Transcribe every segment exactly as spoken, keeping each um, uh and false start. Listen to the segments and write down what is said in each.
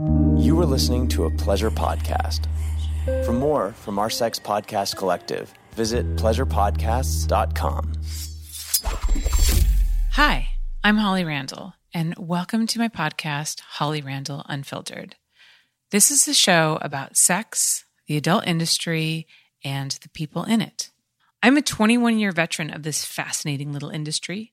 You are listening to a Pleasure Podcast. For more from our Sex Podcast Collective, visit pleasure podcasts dot com. Hi, I'm Holly Randall, and welcome to my podcast, Holly Randall Unfiltered. This is a show about sex, the adult industry, and the people in it. I'm a twenty-one-year veteran of this fascinating little industry,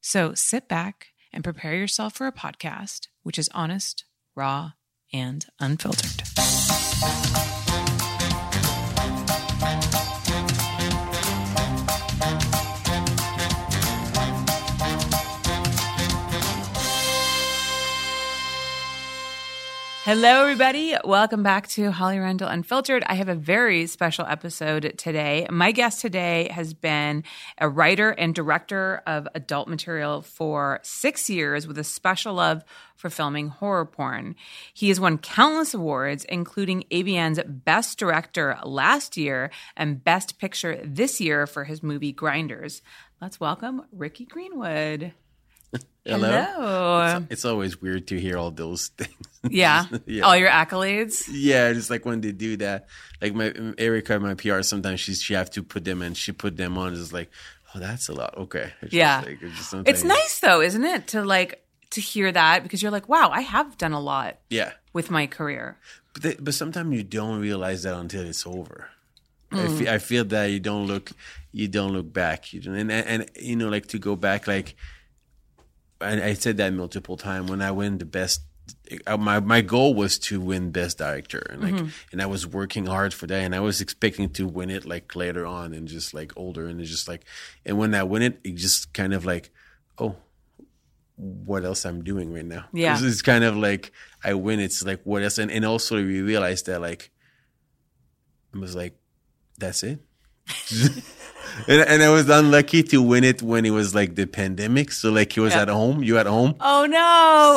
So sit back and prepare yourself for a podcast, which is honest, raw, and unfiltered. Hello, everybody. Welcome back to Holly Randall Unfiltered. I have a very special episode today. My guest today has been a writer and director of adult material for six years with a special love for filming horror porn. He has won countless awards, including A V N's Best Director last year and Best Picture this year for his movie Grinders. Let's welcome Ricky Greenwood. Hello. Hello. It's, it's always weird to hear all those things. Yeah. Yeah. All your accolades. Yeah. Just like when they do that, like my Erica, my P R, sometimes she's, she have to put them and she put them on. It's like, oh, that's a lot. Okay. It's yeah. Just like, it's, just it's nice though, isn't it? To like, to hear that because you're like, wow, I have done a lot. Yeah. With my career. But, they, but sometimes you don't realize that until it's over. Mm. I, feel, I feel that you don't look, you don't look back. You don't, and, and, you know, like to go back, like, and I said that multiple times when I win the best. My my goal was to win best director, and like, mm-hmm. and I was working hard for that, and I was expecting to win it like later on, and just like older, and it's just like, and when I win it, it just kind of like, oh, what else I'm doing right now? Yeah, it's, it's kind of like I win. It's like what else, and and also we realized that like, I was like, that's it. And, and I was unlucky to win it when it was like the pandemic. So like he was yeah. at home, you at home. Oh no!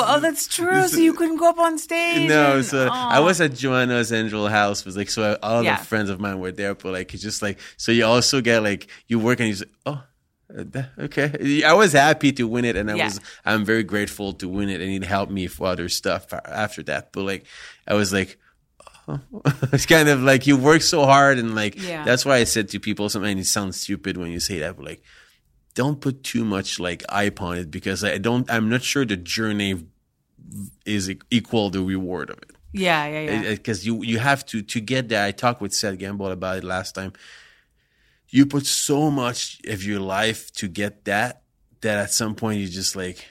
Oh, that's true. So, so you couldn't go up on stage. No, and, so aww. I was at Joanna Angel house. Was like so all yeah. the friends of mine were there, but like it's just like so you also get like you work and you say, oh, okay. I was happy to win it, and I yeah. was I'm very grateful to win it, and it helped me for other stuff after that. But like I was like. It's kind of like you work so hard and like yeah. that's why I said to people sometimes it sounds stupid when you say that, but like don't put too much like hype on it because I don't I'm not sure the journey is equal the reward of it. Yeah, yeah, yeah. Because you you have to to get there. I talked with Seth Gamble about it last time. You put so much of your life to get that that at some point you just like.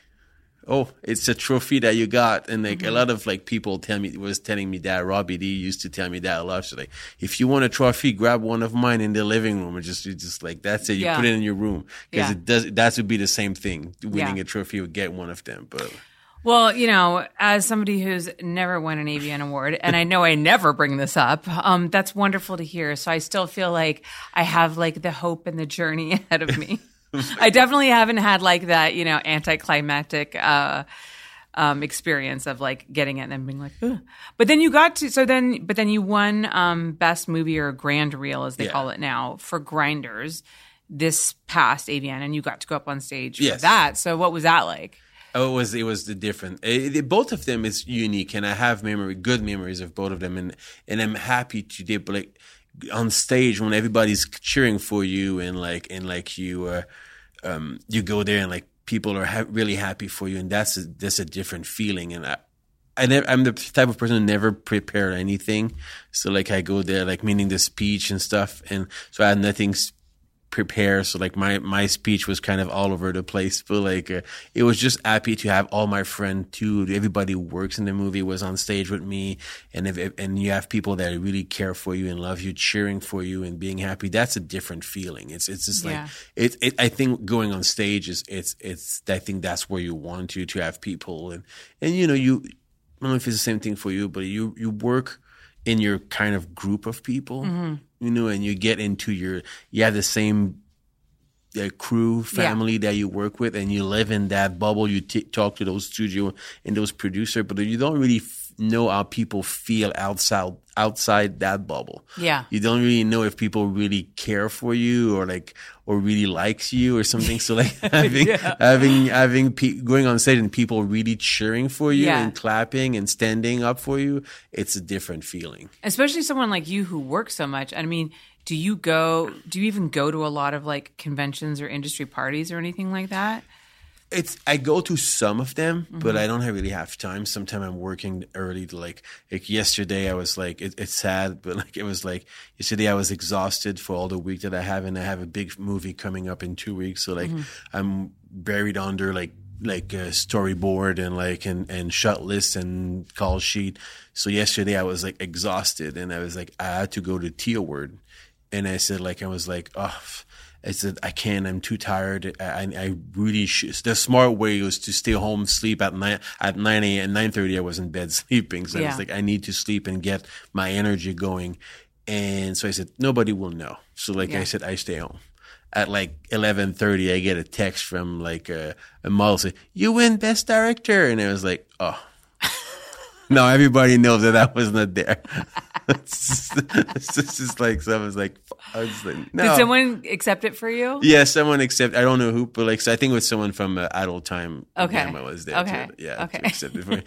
Oh, it's a trophy that you got. And like mm-hmm. a lot of like people tell me, was telling me that Robbie D used to tell me that a lot. She's like, if you want a trophy, grab one of mine in the living room. And just, just like, that's it. You yeah. put it in your room. Cause yeah. it does, that would be the same thing. Winning yeah. a trophy would get one of them. But well, you know, as somebody who's never won an A V N award, and I know I never bring this up, um, that's wonderful to hear. So I still feel like I have like the hope and the journey ahead of me. I definitely haven't had like that, you know, anticlimactic uh, um, experience of like getting it and then being like, ugh. But then you got to, so then, but then you won um, best movie or grand reel as they yeah. call it now for Grinders this past A V N, and you got to go up on stage for yes. that. So what was that like? Oh, it was it was the different. It, it, both of them is unique, and I have memory, good memories of both of them, and and I'm happy to dip like. On stage when everybody's cheering for you and like and like you uh, um you go there and like people are ha- really happy for you, and that's a, that's a different feeling, and I I never, I'm the type of person who never prepared anything, so like I go there like meaning the speech and stuff, and so I had nothing prepared, so like my my speech was kind of all over the place, but like uh, it was just happy to have all my friends too, everybody who works in the movie was on stage with me, and if, and you have people that really care for you and love you, cheering for you and being happy. That's a different feeling. It's it's just yeah. like it, it I think going on stage is it's it's I think that's where you want to to have people, and and you know you I don't know if it's the same thing for you, but you you work in your kind of group of people, mm-hmm. you know, and you get into your, you have the same uh, crew, family yeah. that you work with, and you live in that bubble. You t- talk to those studio and those producers, but you don't really f- know how people feel outside outside that bubble. Yeah. You don't really know if people really care for you or like, or really likes you or something. So like having, yeah. having, having, pe- going on stage and people really cheering for you yeah. and clapping and standing up for you, it's a different feeling. Especially someone like you who works so much. I mean, do you go, do you even go to a lot of like conventions or industry parties or anything like that? It's. I go to some of them, mm-hmm. but I don't really have time. Sometimes I'm working early. To like, like yesterday, I was like, it, it's sad, but like it was like yesterday I was exhausted for all the week that I have, and I have a big movie coming up in two weeks. So like, mm-hmm. I'm buried under like like a storyboard and like and and shot list and call sheet. So yesterday I was like exhausted, and I was like I had to go to Teal Word, and I said like I was like oh. I said, I can't, I'm too tired. I, I really should. The smart way was to stay home, sleep at nine, at nine a.m., nine thirty I was in bed sleeping. So yeah. I was like, I need to sleep and get my energy going. And so I said, nobody will know. So like yeah. I said, I stay home. At like eleven thirty I get a text from like a, a model saying, you win Best Director. And I was like, oh. No, everybody knows that I was not there. It's just, it's just like, so I was like, I was like, no. Did someone accept it for you? Yeah, someone accept. I don't know who, but like, so I think it was someone from uh, Adult Time. Okay. I was there okay. too. Yeah. Okay. To accept it for me.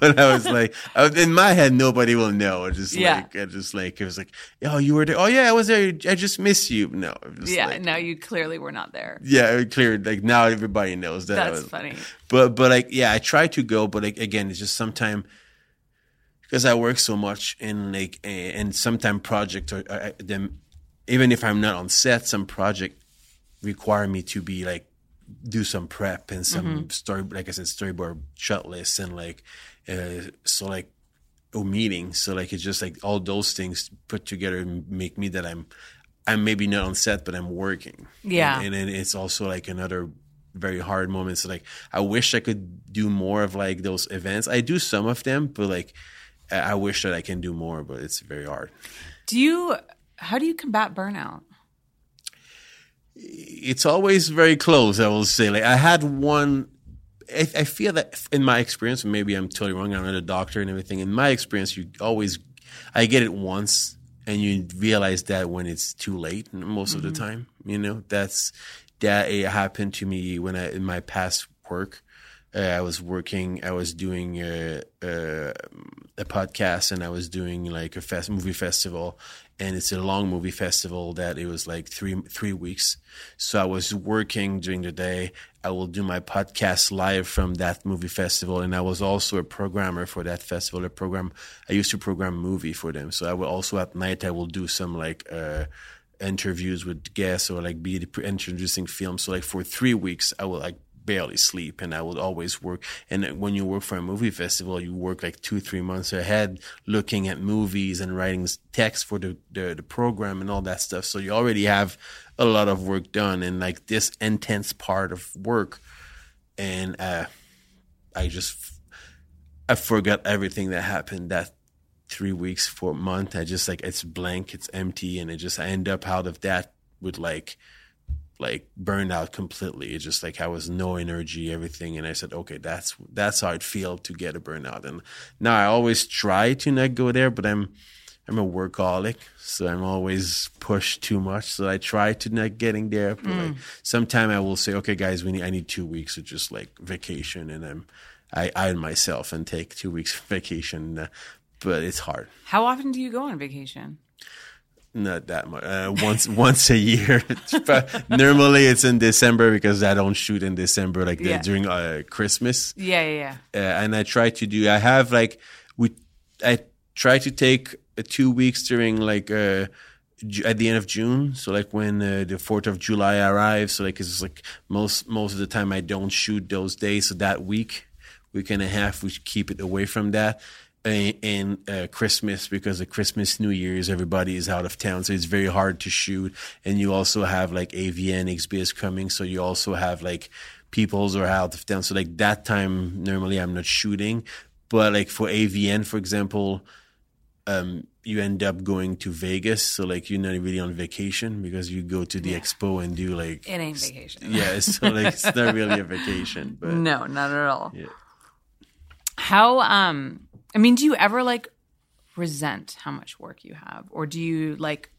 But I was like, I was, in my head, nobody will know. Just yeah. like, I just like, it was like, oh, you were there. Oh, yeah, I was there. I just miss you. No. Just yeah. Like, no, you clearly were not there. Yeah. Clearly, like now everybody knows that. That's I was, funny. But, but like, yeah, I try to go, but like, again, it's just sometimes. Because I work so much in like, a, and sometimes project or uh, them, even if I'm not on set, some project require me to be like, do some prep and some mm-hmm. story, like I said, storyboard shot lists and like, uh, so like, oh, meetings. So like, it's just like all those things put together make me that I'm, I'm maybe not on set, but I'm working. Yeah. And, and then it's also like another very hard moment. So like, I wish I could do more of like those events. I do some of them, but like, I wish that I can do more, but it's very hard. Do you, how do you combat burnout? It's always very close, I will say. Like I had one, I, I feel that in my experience, maybe I'm totally wrong, I'm not a doctor and everything. In my experience, you always, I get it once and you realize that when it's too late most mm-hmm. of the time, you know, that's, that it happened to me when I, in my past work. Uh, I was working, I was doing a, a, a podcast and I was doing like a fest, movie festival, and it's a long movie festival that it was like three three weeks. So I was working during the day. I will do my podcast live from that movie festival, and I was also a programmer for that festival. A program I used to program movie for them. So I will also at night I will do some like uh, interviews with guests or like be introducing films. So like for three weeks I will like barely sleep, and I would always work. And when you work for a movie festival, you work like two, three months ahead, looking at movies and writing text for the, the, the program and all that stuff. So you already have a lot of work done, and like this intense part of work. And uh, I just, I forgot everything that happened that three weeks, four month. I just like, it's blank, it's empty. And it just, I end up out of that with like, like burned out completely. It's just like I was no energy, everything. And I said, okay, that's that's how it felt to get a burnout. And now I always try to not go there, but I'm I'm a workaholic, so I'm always pushed too much. So I try to not getting there. But mm. like sometime I will say, okay, guys, we need I need two weeks of just like vacation, and I'm I iron myself and take two weeks vacation. But it's hard. How often do you go on vacation? Not that much. Uh, once once a year. Normally it's in December because I don't shoot in December like yeah. the, during uh, Christmas. Yeah, yeah, yeah. Uh, and I try to do. I have like we. I try to take uh, two weeks during like uh, ju- at the end of June. So like when uh, the Fourth of July arrives. So like it's like most most of the time I don't shoot those days. So that week, week and a half, we keep it away from that. And uh, Christmas, because of Christmas, New Year's, everybody is out of town, so it's very hard to shoot. And you also have like A V N, X-Biz coming, so you also have like peoples are out of town. So like that time, normally I'm not shooting, But like for A V N, for example, um, you end up going to Vegas. So like you're not really on vacation because you go to the yeah. expo and do like... It ain't vacation. Yeah, so like it's not really a vacation. But no, not at all. Yeah. How, um, I mean, do you ever like resent how much work you have? Or do you like...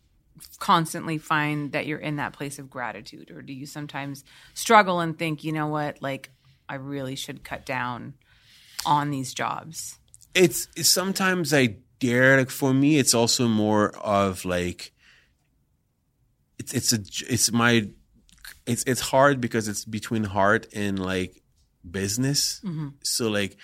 constantly find that you're in that place of gratitude? Or do you sometimes struggle and think, you know what, like I really should cut down on these jobs? It's, it's sometimes I dare, like for me, it's also more of like, it's, it's, a, it's my, it's, it's hard because it's between heart and like business. Mm-hmm. So like,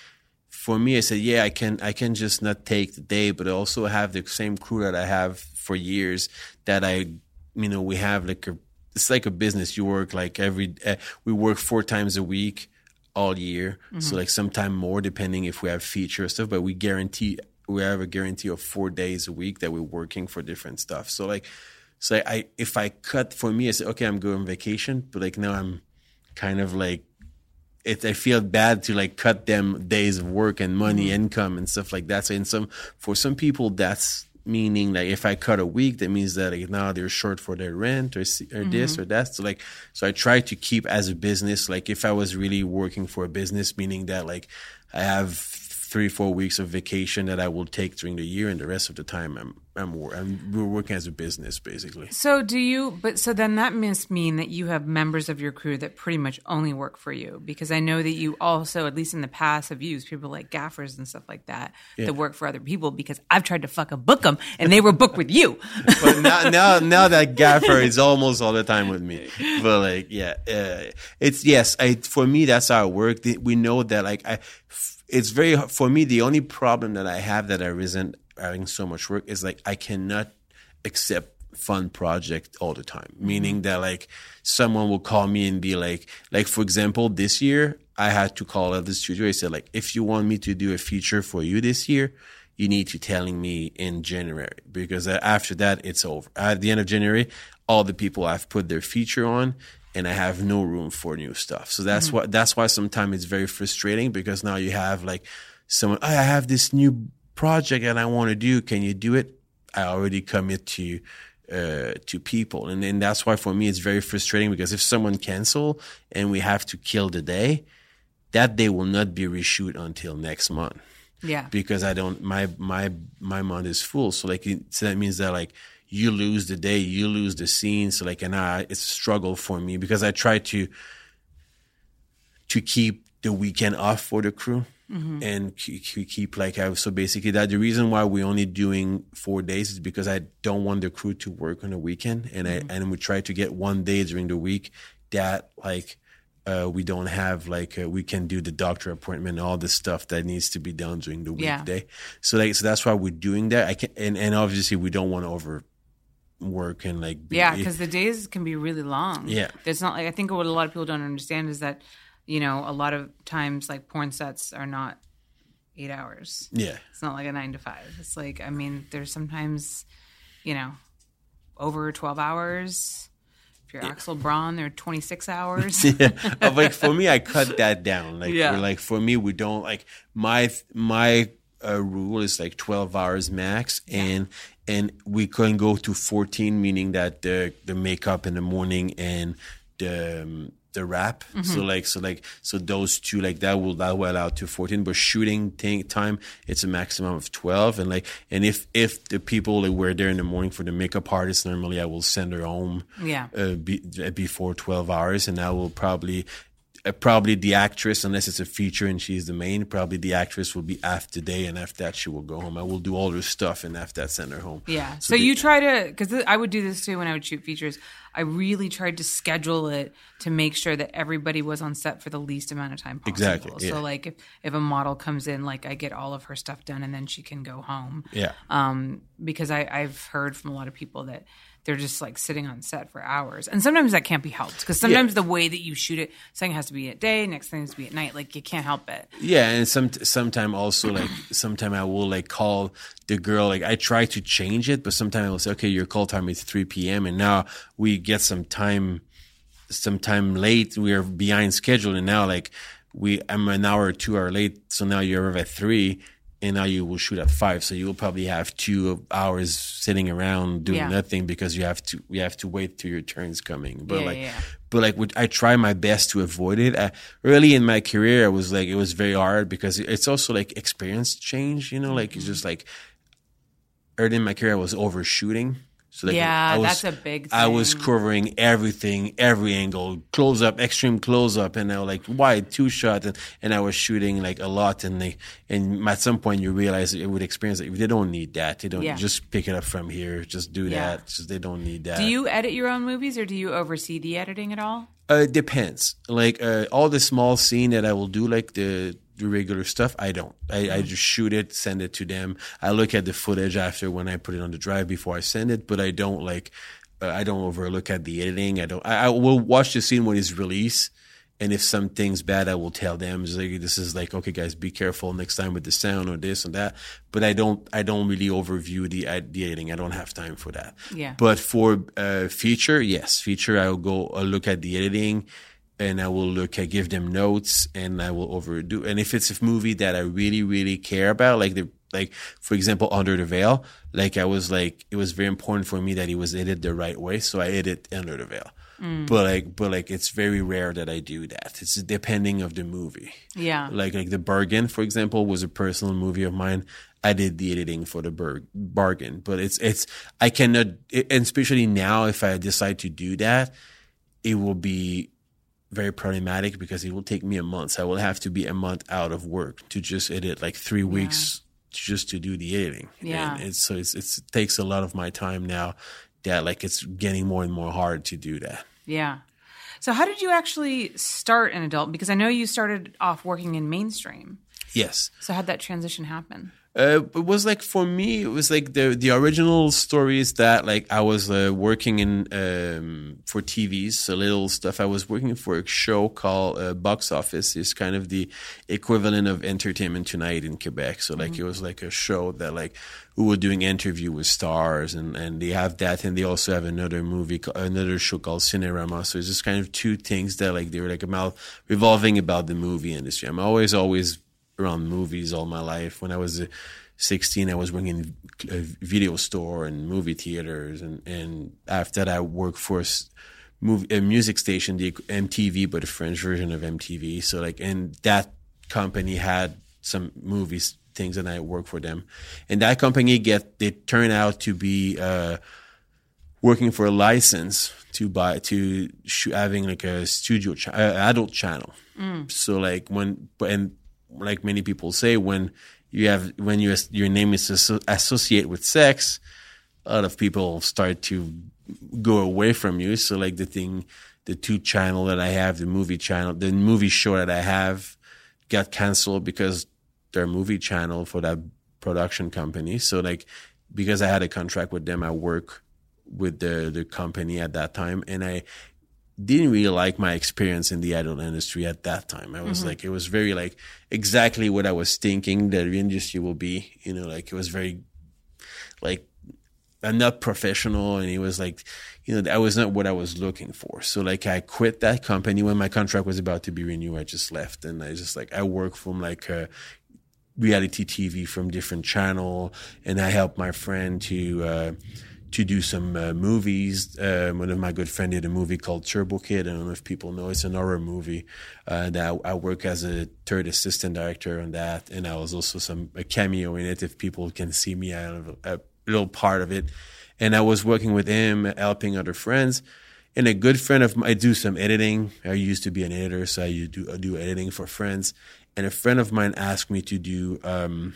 for me, I said, yeah, I can I can just not take the day, but I also have the same crew that I have for years that I, you know, we have like a, it's like a business. You work like every, uh, we work four times a week all year. Mm-hmm. So like sometime more depending if we have feature stuff, but we guarantee, we have a guarantee of four days a week that we're working for different stuff. So like, so I, if I cut for me, I said, okay, I'm going on vacation, but like now I'm kind of like, It, I feel bad to like cut them days of work and money, income and stuff like that. So in some, for some people, that's meaning like if I cut a week, that means that like now they're short for their rent or, or mm-hmm. this or that. So like, so I try to keep as a business, like if I was really working for a business, meaning that like I have three, four weeks of vacation that I will take during the year, and the rest of the time I'm, I'm, I'm we're working as a business basically. So do you, but so then that must mean that you have members of your crew that pretty much only work for you, because I know that you also, at least in the past, have used people like gaffers and stuff like that yeah. that work for other people, because I've tried to fucking book them and they were booked with you. But now, now, now that gaffer is almost all the time with me. But like, yeah, uh, it's, yes, I, for me, that's how it worked. We know that like I, It's very, for me, the only problem that I have that I resent having so much work is like I cannot accept fun project all the time. Meaning that like someone will call me and be like, like for example, this year I had to call out the studio. I said like, if you want me to do a feature for you this year, you need to telling me in January, because after that it's over. At the end of January, all the people I've put their feature on, and I have no room for new stuff. So that's mm-hmm. why that's why sometimes it's very frustrating, because now you have like someone, oh, I have this new project that I want to do. Can you do it? I already commit to uh, to people. And then that's why for me it's very frustrating, because if someone cancel and we have to kill the day, that day will not be reshoot until next month. Yeah. Because I don't, my my my month is full. So like so that means that like you lose the day, you lose the scene. So like, and I, it's a struggle for me, because I try to to keep the weekend off for the crew mm-hmm. and keep, keep like, I, so basically that the reason why we're only doing four days is because I don't want the crew to work on the weekend. And mm-hmm. I, and we try to get one day during the week that like, uh, we don't have like, uh, we can do the doctor appointment, all the stuff that needs to be done during the weekday. Yeah. So like, so that's why we're doing that. I can, and, and obviously we don't want to over, work and like be, yeah because the days can be really long. Yeah it's not like, I think what a lot of people don't understand is that, you know, a lot of times like porn sets are not eight hours. Yeah it's not like a nine to five. It's like, I mean, there's sometimes, you know, over twelve hours. If you're yeah. Axel Braun, they're twenty-six hours. yeah. Like for me, I cut that down. Like yeah. we're like, for me, we don't like, my my uh, rule is like twelve hours max. yeah. and And we couldn't go to fourteen, meaning that the the makeup in the morning and the um, the wrap. Mm-hmm. So like so like so those two like that will that will allow to fourteen. But shooting thing, time, it's a maximum of twelve. And like and if if the people that were there in the morning for the makeup artist, normally I will send her home. Yeah. Uh, be, before twelve hours, and I will probably. Probably the actress, unless it's a feature and she's the main, probably the actress will be after day, and after that she will go home. I will do all her stuff, and after that send her home. Yeah. So, so the, you try to, because I would do this too when I would shoot features. I really tried to schedule it to make sure that everybody was on set for the least amount of time possible. Exactly. Yeah. So like if, if a model comes in, like I get all of her stuff done and then she can go home. Yeah. Um, because I, I've heard from a lot of people that they're just like sitting on set for hours. And sometimes that can't be helped, because sometimes yeah. the way that you shoot it, something has to be at day, next thing has to be at night. Like you can't help it. Yeah. And some, sometime also like, sometime I will like call the girl, like I try to change it, but sometimes I will say, okay, your call time is three p.m. and now we get some time, some time late. We are behind schedule. And now like, we I'm an hour or two hour late, so now you arrive at three and now you will shoot at five, so you will probably have two hours sitting around doing yeah. nothing because you have to we have to wait till your turn's coming. But yeah, like yeah. but like I try my best to avoid it. I, early in my career, I was like it was very hard because it's also like experience change, you know, like mm-hmm. it's just like early in my career I was overshooting. So like yeah, I was, that's a big thing. I was covering everything, every angle, close up, extreme close up, and I was like wide, two shot, and, and I was shooting like a lot, and they, and at some point you realize it would experience that like, they don't need that. They don't yeah. just pick it up from here, just do yeah. that. Just, they don't need that. Do you edit your own movies, or do you oversee the editing at all? Uh, it depends. Like uh, all the small scene that I will do, like the. The regular stuff, I don't. I, I just shoot it, send it to them. I look at the footage after when I put it on the drive before I send it, but I don't like, uh, I don't overlook at the editing. I don't. I, I will watch the scene when it's released, and if something's bad, I will tell them. It's like, this is like, okay, guys, be careful next time with the sound or this and that. But I don't. I don't really overview the, uh, the editing. I don't have time for that. Yeah. But for uh, feature, yes, feature, I will go I'll look at the editing. And I will look, I give them notes, and I will overdo. And if it's a movie that I really, really care about, like the, like for example, Under the Veil, like I was like, it was very important for me that it was edited the right way, so I edit Under the Veil. Mm. But like, but like, it's very rare that I do that. It's depending of the movie. Yeah. Like, like The Bargain, for example, was a personal movie of mine. I did the editing for The Bargain, but it's, it's, I cannot, and especially now, if I decide to do that, it will be very problematic because it will take me a month. So I will have to be a month out of work to just edit, like three weeks yeah. just to do the editing. Yeah. And it's, so it's, it's, it takes a lot of my time now that like it's getting more and more hard to do that. Yeah. So how did you actually start in adult? Because I know you started off working in mainstream. Yes. So how'd that transition happen? Uh, it was like for me, it was like the the original story is that like I was uh, working in um, for T Vs, so little stuff. I was working for a show called uh, Box Office. It's kind of the equivalent of Entertainment Tonight in Quebec. So like mm-hmm. it was like a show that like we were doing interview with stars, and, and they have that, and they also have another movie, another show called Cinerama. So it's just kind of two things that like they were like about revolving about the movie industry. I'm always always. around movies all my life. When I was sixteen, I was working in a video store and movie theaters. And, and after that, I worked for a, movie, a music station, the M T V, but a French version of M T V. So like, and that company had some movies, things, and I worked for them. And that company get, they turn out to be uh, working for a license to buy, to sh- having like a studio, ch- adult channel. Mm. So like when, and, like many people say, when you have when you your name is asso- associated with sex, a lot of people start to go away from you. So like the thing, the two channel that I have, the movie channel, the movie show that I have, got canceled because their movie channel for that production company. So like because I had a contract with them, I work with the the company at that time, and I. didn't really like my experience in the adult industry at that time. I was mm-hmm. like, it was very like exactly what I was thinking that the industry will be, you know, like it was very like I'm not professional. And it was like, you know, that was not what I was looking for. So like I quit that company when my contract was about to be renewed. I just left. And I just like, I work from like a reality T V from different channel. And I helped my friend to, uh, to do some uh, movies. Uh, one of my good friends did a movie called Turbo Kid. I don't know if people know. It's an horror movie. Uh, that I work as a third assistant director on that. And I was also some a cameo in it. If people can see me, I have a, a little part of it. And I was working with him, helping other friends. And a good friend of mine, I do some editing. I used to be an editor, so I do, I do editing for friends. And a friend of mine asked me to do... Um,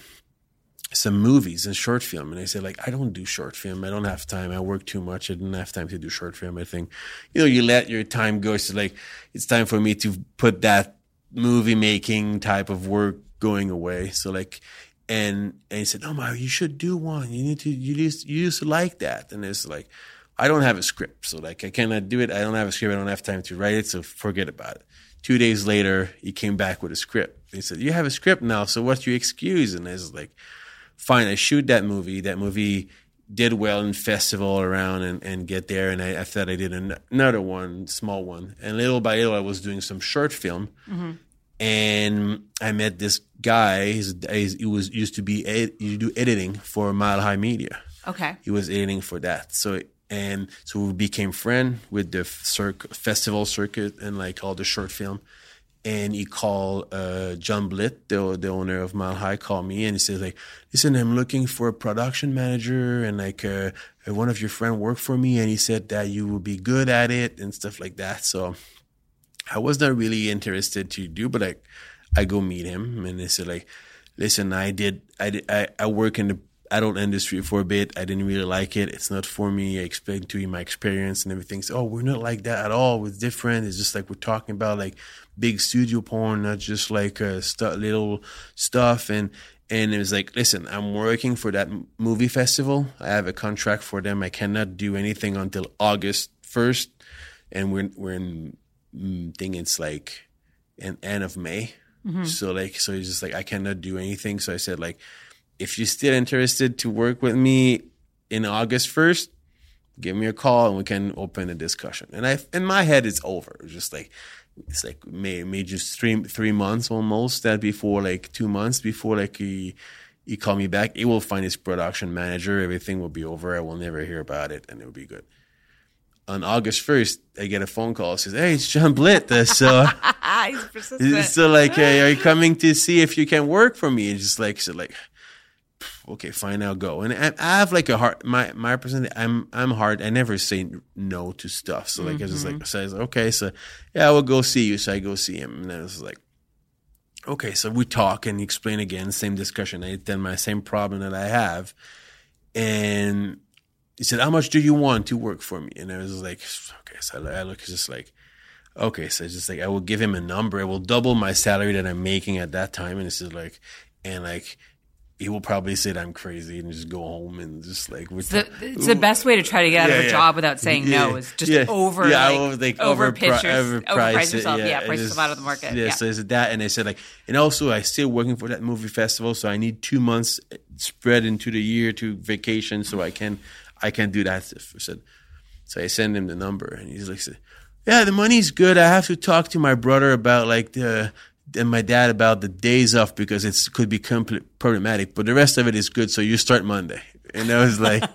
some movies and short film. And I said, like, I don't do short film. I don't have time. I work too much. I didn't have time to do short film. I think, you know, you let your time go. So like, it's time for me to put that movie making type of work going away. So like, and, and he said, oh my, you should do one. You need to, you used, you used to like that. And it's like, I don't have a script. So like, I cannot do it. I don't have a script. I don't have time to write it. So forget about it. Two days later, he came back with a script. He said, you have a script now. So what's your excuse? And I was like, fine, I shoot that movie. That movie did well in festival around and, and get there. And I, I thought I did an, another one, small one. And little by little, I was doing some short film. Mm-hmm. And I met this guy. He's, he's, he was used to be ed, you do editing for Mile High Media. Okay. He was editing for that. So and so we became friends with the circ, festival circuit and like all the short film. And he called uh, John Blitt, the, the owner of Mile High, called me and he said like, "Listen, I'm looking for a production manager and like uh, one of your friends worked for me and he said that you would be good at it and stuff like that." So I was not really interested to do, but I, I go meet him and they said like, "Listen, I did, I did, I, I work in the adult industry for a bit. I didn't really like it. It's not for me. I explained to you my experience and everything. So, oh, we're not like that at all. It's different. It's just like we're talking about like big studio porn, not just like uh, st- little stuff." And and it was like, "Listen, I'm working for that movie festival. I have a contract for them. I cannot do anything until August first, and we're we're in thing. It's like an end of May." Mm-hmm. So like so he's just like, "I cannot do anything." So I said like, "If you're still interested to work with me in August first, give me a call and we can open a discussion." And I, in my head, it's over. It's just like it's like may may just three three months almost that before like two months before like he he called me back. He will find his production manager. Everything will be over. I will never hear about it, and it will be good. On August first, I get a phone call. It says, "Hey, it's John Blitt." So, he's persistent. So like, "Hey, are you coming to see if you can work for me?" And just like so like. Okay, fine, I'll go. And I have like a heart. My my personality, I'm I'm hard. I never say no to stuff. So like mm-hmm. I just like says, "Okay, so yeah, I will go see you." So I go see him, and I was like, "Okay." So we talk and explain again, same discussion. I tell my same problem that I have, and he said, "How much do you want to work for me?" And I was like, "Okay." So I look just like, okay. So it's just like I will give him a number. I will double my salary that I'm making at that time, and this is like, and like. He will probably say that I'm crazy and just go home and just like. It's, the, it's the best way to try to get out yeah, of a yeah. job without saying yeah. no is just yeah. over yeah, like, like over pictures, overprice, overprice yourself, yeah, yeah price just, yourself out of the market. Yeah, yeah. So it's that, and I said like, and also I still working for that movie festival, so I need two months spread into the year to vacation, so I can I can do that. I said, so I send him the number, and he's like, "Yeah, the money's good. I have to talk to my brother about like the." And my dad about the days off because it could be problematic, but the rest of it is good. So you start Monday, and I was like,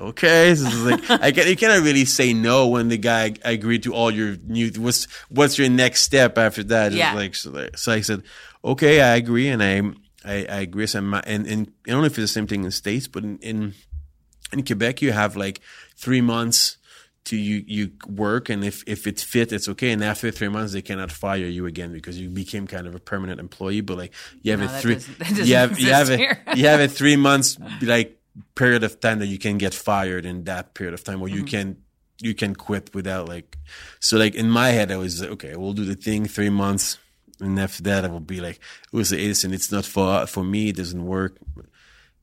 "Okay." So like, I can, you cannot really say no when the guy agreed to all your new. What's what's your next step after that? Yeah. Like, so, like, so I said, "Okay, I agree," and I I, I agree. So my, and and I don't know if it's the same thing in the States, but in in, in Quebec you have like three months. To you, you work, and if, if it fit, it's okay. And after three months, they cannot fire you again because you became kind of a permanent employee. But like you have no, a three, that doesn't, that you have you have here. a you have a three months like period of time that you can get fired in that period of time, or mm-hmm. you can you can quit without like. So like in my head, I was like, okay, we'll do the thing three months, and after that, I will be like, it was Edison. It's not for for me. It doesn't work.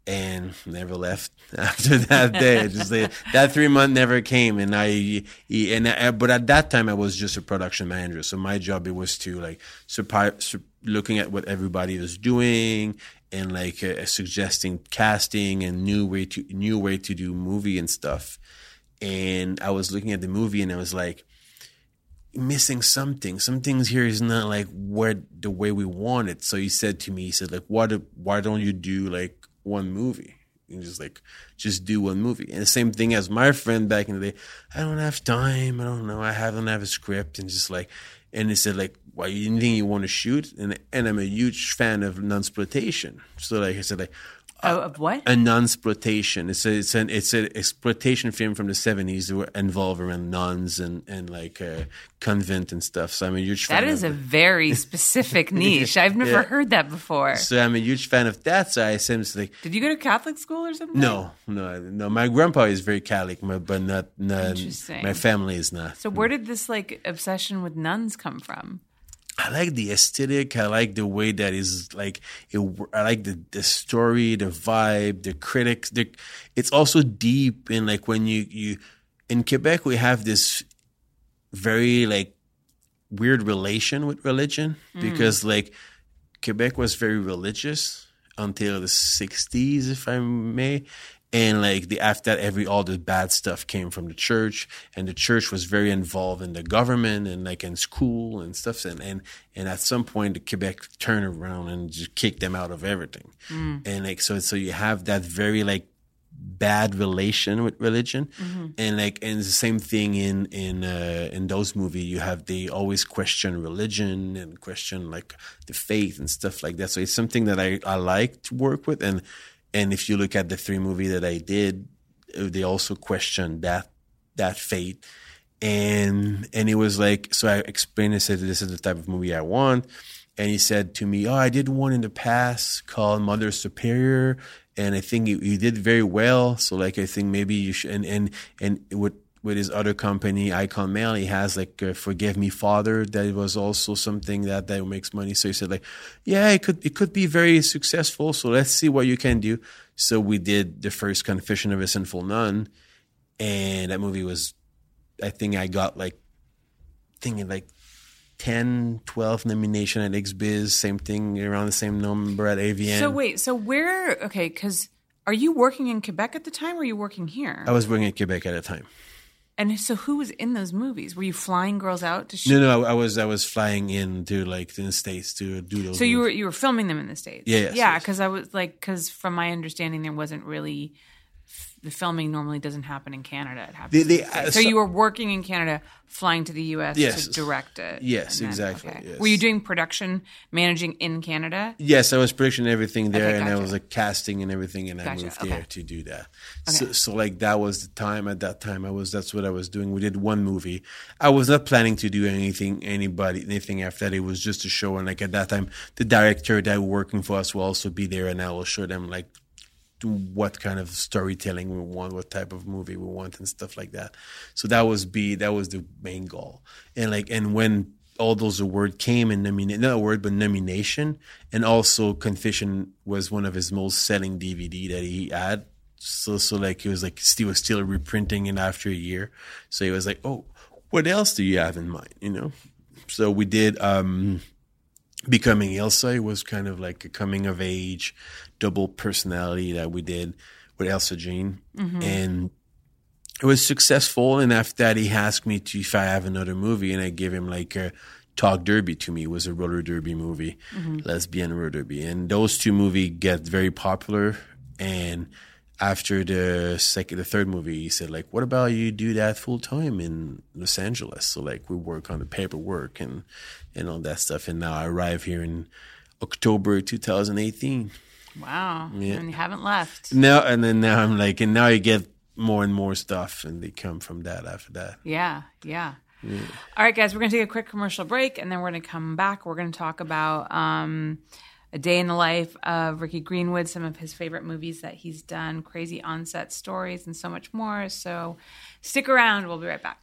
And never left after that day. Just like, that three month never came, and I and I, but at that time I was just a production manager, so my job it was to like surprise, looking at what everybody was doing and like uh, suggesting casting and new way to new way to do movie and stuff. And I was looking at the movie, and I was like. Missing something. Some things here is not like where the way we want it. So he said to me, he said like, "Why do, why don't you do like one movie?" And just like, just do one movie. And the same thing as my friend back in the day. "I don't have time. I don't know. I haven't have a script." And just like, and he said like, "Why you didn't think you want to shoot?" And and I'm a huge fan of Nunsploitation. So like I said like, oh, of what? A Nunsploitation. It's a, it's an it's an exploitation film from the seventies that were involved around nuns and and like uh, convent and stuff. So I'm a huge fan. That is of a it. very specific niche. I've never yeah. heard that before. So I'm a huge fan of that. So I seems like. Did you go to Catholic school or something? No, no, no. My grandpa is very Catholic, but not not. Interesting. My family is not. So where did this like obsession with nuns come from? I like the aesthetic. I like the way that is like. It, I like the, the story, the vibe, the critics. The, it's also deep and like when you, you in Quebec we have this very like weird relation with religion mm. because like Quebec was very religious until the sixties, if I may. And like the, after that, every all the bad stuff came from the church, and the church was very involved in the government and like in school and stuff. And and, and at some point, the Quebec turned around and just kicked them out of everything. Mm. And like so, so you have that very like bad relation with religion, mm-hmm. and like and the same thing in in uh, in those movies. You have they always question religion and question like the faith and stuff like that. So it's something that I I like to work with. And. And if you look at the three movies that I did, they also questioned that that fate. And and it was like, so I explained, I said, this is the type of movie I want. And he said to me, oh, I did one in the past called Mother Superior. And I think you did very well. So like, I think maybe you should, and, and, and with, with his other company, Icon Mail, he has like uh, Forgive Me Father. That was also something that, that makes money. So he said like, yeah, it could it could be very successful. So let's see what you can do. So we did the first Confession of a Sinful Nun. And that movie was, I think I got like, thinking like ten, twelve nomination at X-Biz. Same thing, around the same number at A V N. So wait, so where, okay, because are you working in Quebec at the time or are you working here? I was working in Quebec at the time. And so, who was in those movies? Were you flying girls out to shoot? No, no, I, I was. I was flying in to like to the States to do those. So you movies. were you were filming them in the States? Yeah, yes, yeah. Because yes. I was like, because from my understanding, there wasn't really the filming normally doesn't happen in Canada. It happens. They, they, in the so, so you were working in Canada, flying to the U S yes, to direct it. Yes, then, exactly. Okay. Yes. Were you doing production managing in Canada? Yes, I was production everything there, okay, gotcha. and I was like casting and everything, and gotcha. I moved okay. there to do that. Okay. So, so like that was the time. At that time, I was that's what I was doing. We did one movie. I was not planning to do anything, anybody, anything after that. It was just a show, and like at that time, the director that were working for us will also be there, and I will show them like. What kind of storytelling we want, what type of movie we want, and stuff like that. So that was be that was the main goal. And like and when all those awards came and nomin not award but nomination, and also Confession was one of his most selling D V D that he had. So so like he was like he was still reprinting it after a year. So he was like, oh, what else do you have in mind? You know. So we did. um Becoming Elsa, it was kind of like a coming of age, double personality that we did with Elsa Jean. Mm-hmm. And it was successful. And after that, he asked me to, if I have another movie, and I gave him like a Talk Derby to Me. It was a roller derby movie, mm-hmm. lesbian roller derby. And those two movies get very popular. And after the second, the third movie, he said like, what about you do that full time in Los Angeles? So like we work on the paperwork and and all that stuff. And now I arrive here in October twenty eighteen. Wow. Yeah. And you haven't left. No, and then now I'm like, and now you get more and more stuff, and they come from that after that. Yeah, yeah. yeah. All right, guys, we're going to take a quick commercial break, and then we're going to come back. We're going to talk about um, a day in the life of Ricky Greenwood, some of his favorite movies that he's done, crazy on-set stories, and so much more. So stick around. We'll be right back.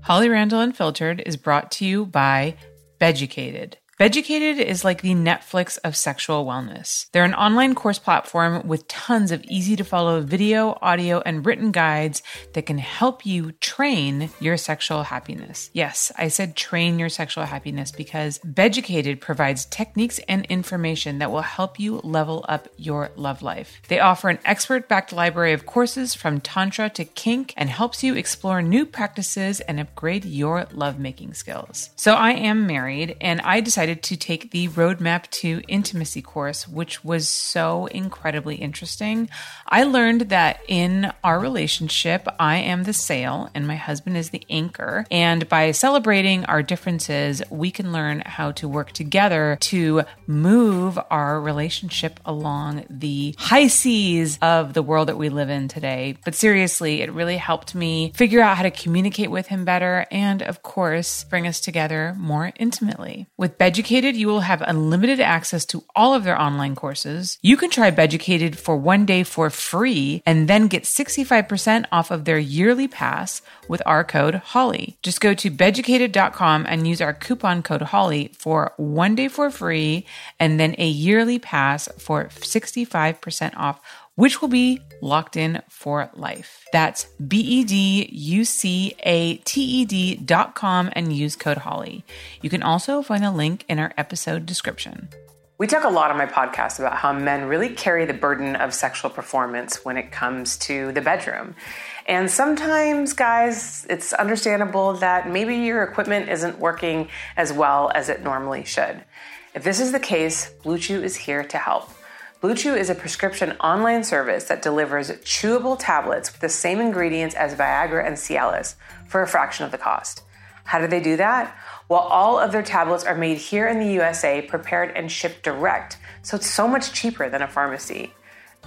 Holly Randall Unfiltered is brought to you by Beducated. Beducated is like the Netflix of sexual wellness. They're an online course platform with tons of easy-to-follow video, audio, and written guides that can help you train your sexual happiness. Yes, I said train your sexual happiness because Beducated provides techniques and information that will help you level up your love life. They offer an expert-backed library of courses from tantra to kink and helps you explore new practices and upgrade your lovemaking skills. So I am married, and I decided to take the Roadmap to Intimacy course, which was so incredibly interesting. I learned that in our relationship, I am the sail and my husband is the anchor. And by celebrating our differences, we can learn how to work together to move our relationship along the high seas of the world that we live in today. But seriously, it really helped me figure out how to communicate with him better and, of course, bring us together more intimately. With Beducated, you will have unlimited access to all of their online courses. You can try Beducated for one day for free and then get sixty-five percent off of their yearly pass with our code Holly. Just go to beducated dot com and use our coupon code Holly for one day for free and then a yearly pass for sixty-five percent off, which will be locked in for life. That's B-E-D-U-C-A-T-E-D dot com and use code Holly. You can also find a link in our episode description. We talk a lot on my podcast about how men really carry the burden of sexual performance when it comes to the bedroom. And sometimes, guys, it's understandable that maybe your equipment isn't working as well as it normally should. If this is the case, Blue Chew is here to help. Blue Chew is a prescription online service that delivers chewable tablets with the same ingredients as Viagra and Cialis for a fraction of the cost. How do they do that? Well, all of their tablets are made here in the U S A, prepared and shipped direct, so it's so much cheaper than a pharmacy.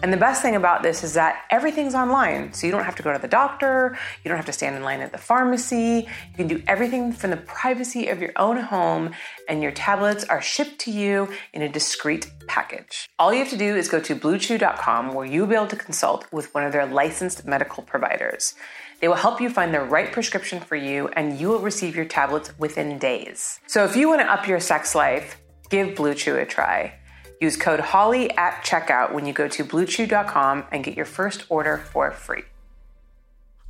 And the best thing about this is that everything's online, so you don't have to go to the doctor, you don't have to stand in line at the pharmacy, you can do everything from the privacy of your own home, and your tablets are shipped to you in a discreet package. All you have to do is go to blue chew dot com, where you'll be able to consult with one of their licensed medical providers. They will help you find the right prescription for you, and you will receive your tablets within days. So if you want to up your sex life, give Blue Chew a try. Use code HOLLY at checkout when you go to blue chew dot com and get your first order for free.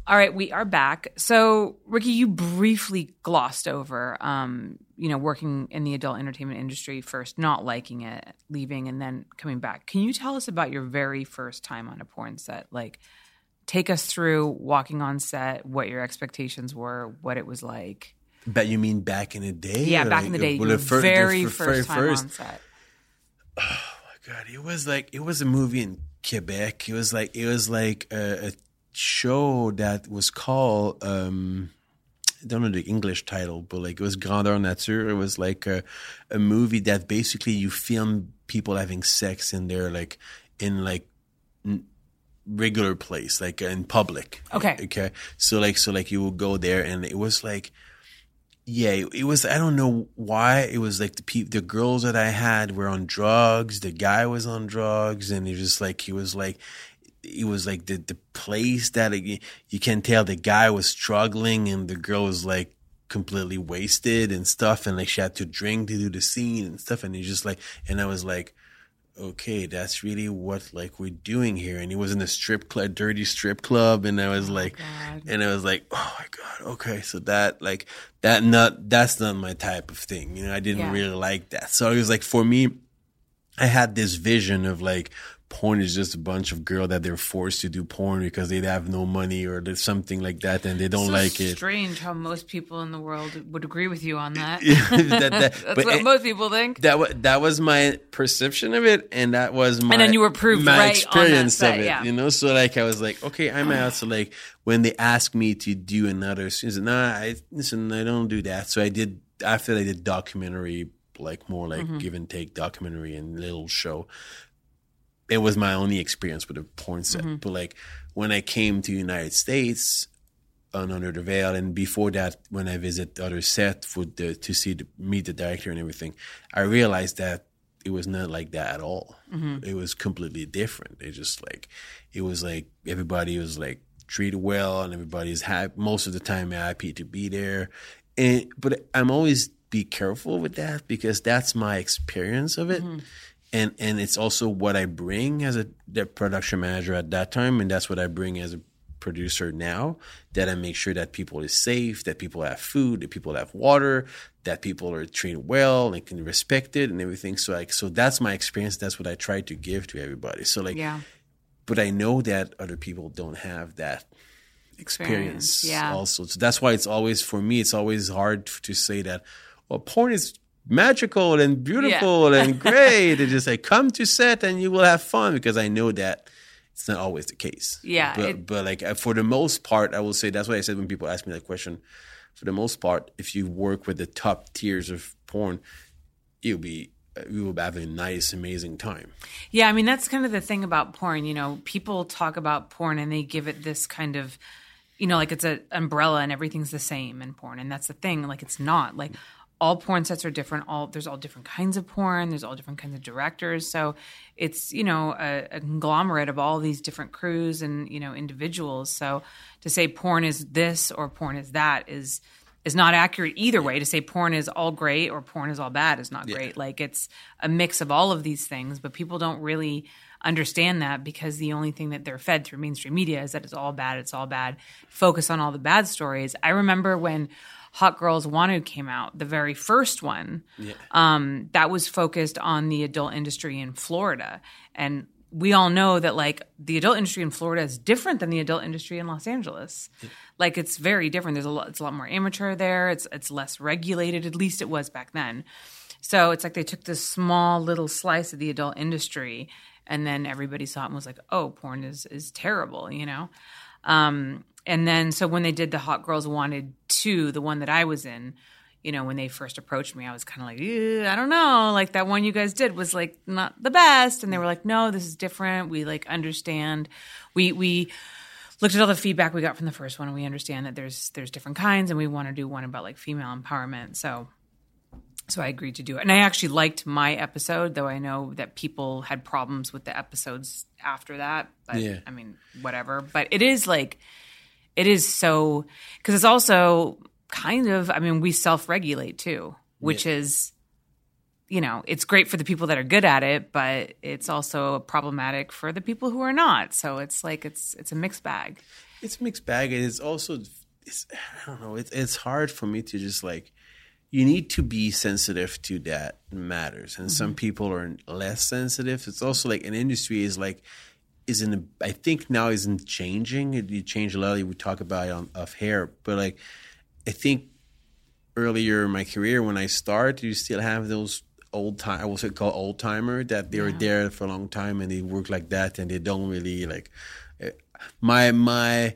All right, we are back. So, Ricky, you briefly glossed over, um, you know, working in the adult entertainment industry first, not liking it, leaving, and then coming back. Can you tell us about your very first time on a porn set? Like, take us through walking on set, what your expectations were, what it was like. But you mean back in the day? Yeah, back like, in the day. Well, the fir- very the fir- first time first. on set. Oh my God! It was like it was a movie in Quebec. It was like it was like a, a show that was called um, I don't know the English title, but like it was Grandeur Nature. It was like a, a movie that basically you film people having sex in their like in like n- regular place, like in public. Okay. Okay. So like so like you would go there, and it was like. Yeah, it was, I don't know why, it was like the pe- the girls that I had were on drugs, the guy was on drugs, and it was just like, he was like, it was like the, the place that it, you can tell the guy was struggling and the girl was like completely wasted and stuff, and like she had to drink to do the scene and stuff, and it just like, and I was like, okay, that's really what like we're doing here. And he was in a strip club, dirty strip club, and I was like, oh and I was like, oh my God, okay, so that like that not that's not my type of thing, you know. I didn't yeah. really like that. So it was like for me, I had this vision of like porn is just a bunch of girls that they're forced to do porn because they have no money or there's something like that, and they don't so like it. It's strange how most people in the world would agree with you on that. that, that That's but what it, most people think. That was, that was my perception of it, and that was my and then you were proved my right experience on that set, of it. Yeah. You know, so like I was like, okay, I'm out. So like when they asked me to do another, season, no, I listen, I don't do that. So I did. After I did documentary, like more like mm-hmm. give and take documentary and little show. It was my only experience with a porn set. Mm-hmm. But like when I came to the United States on Under the Veil, and before that, when I visit other set for the, to see the, meet the director and everything, I realized that it was not like that at all. Mm-hmm. It was completely different. It just like, it was like everybody was like treated well and everybody's happy. Most of the time happy to be there. And but I'm always be careful with that because that's my experience of it. Mm-hmm. And and it's also what I bring as a the production manager at that time, and that's what I bring as a producer now, that I make sure that people is safe, that people have food, that people have water, that people are treated well and can respect it and everything. So like so that's my experience. That's what I try to give to everybody. So like yeah. But I know that other people don't have that experience, experience. Yeah. Also. So that's why it's always for me it's always hard to say that well porn is magical and beautiful yeah. and great. It's just like come to set and you will have fun, because I know that it's not always the case. Yeah, but, it, but like for the most part, I will say that's what I said when people ask me that question. For the most part, if you work with the top tiers of porn, you'll be you will have a nice, amazing time. Yeah, I mean that's kind of the thing about porn. You know, people talk about porn and they give it this kind of, you know, like it's an umbrella and everything's the same in porn, and that's the thing. Like it's not like. All porn sets are different. All there's all different kinds of porn. There's all different kinds of directors. So it's, you know, a, a conglomerate of all these different crews and, you know, individuals. So to say porn is this or porn is that is is not accurate either way. To say porn is all great or porn is all bad is not great. Yeah. Like it's a mix of all of these things, but people don't really understand that because the only thing that they're fed through mainstream media is that it's all bad. It's all bad. Focus on all the bad stories. I remember when Hot Girls Wanted came out, the very first one, yeah. um, that was focused on the adult industry in Florida. And we all know that, like, the adult industry in Florida is different than the adult industry in Los Angeles. Yeah. Like, it's very different. There's a lot, it's a lot more amateur there. It's it's less regulated. At least it was back then. So it's like they took this small little slice of the adult industry, and then everybody saw it and was like, oh, porn is is terrible, you know? Um, and then so when they did the Hot Girls Wanted two, the one that I was in, you know, when they first approached me, I was kind of like, I don't know. Like, that one you guys did was, like, not the best. And they were like, no, this is different. We, like, understand. We we looked at all the feedback we got from the first one, and we understand that there's there's different kinds, and we want to do one about, like, female empowerment. So – So I agreed to do it. And I actually liked my episode, though I know that people had problems with the episodes after that. But yeah. I mean, whatever. But it is like, it is so, because it's also kind of, I mean, we self-regulate too, which yeah. is, you know, it's great for the people that are good at it, but it's also problematic for the people who are not. So it's like, it's it's a mixed bag. It's a mixed bag. And it's also, it's, I don't know, it's, it's hard for me to just like, you need to be sensitive to that matters. And mm-hmm. some people are less sensitive. It's also like an industry is like, isn't, I think now isn't changing. It, you change a lot. We talk about it on, off hair, but like, I think earlier in my career when I started, you still have those old time, I will say call old timer that they yeah. were there for a long time and they work like that. And they don't really like my, my,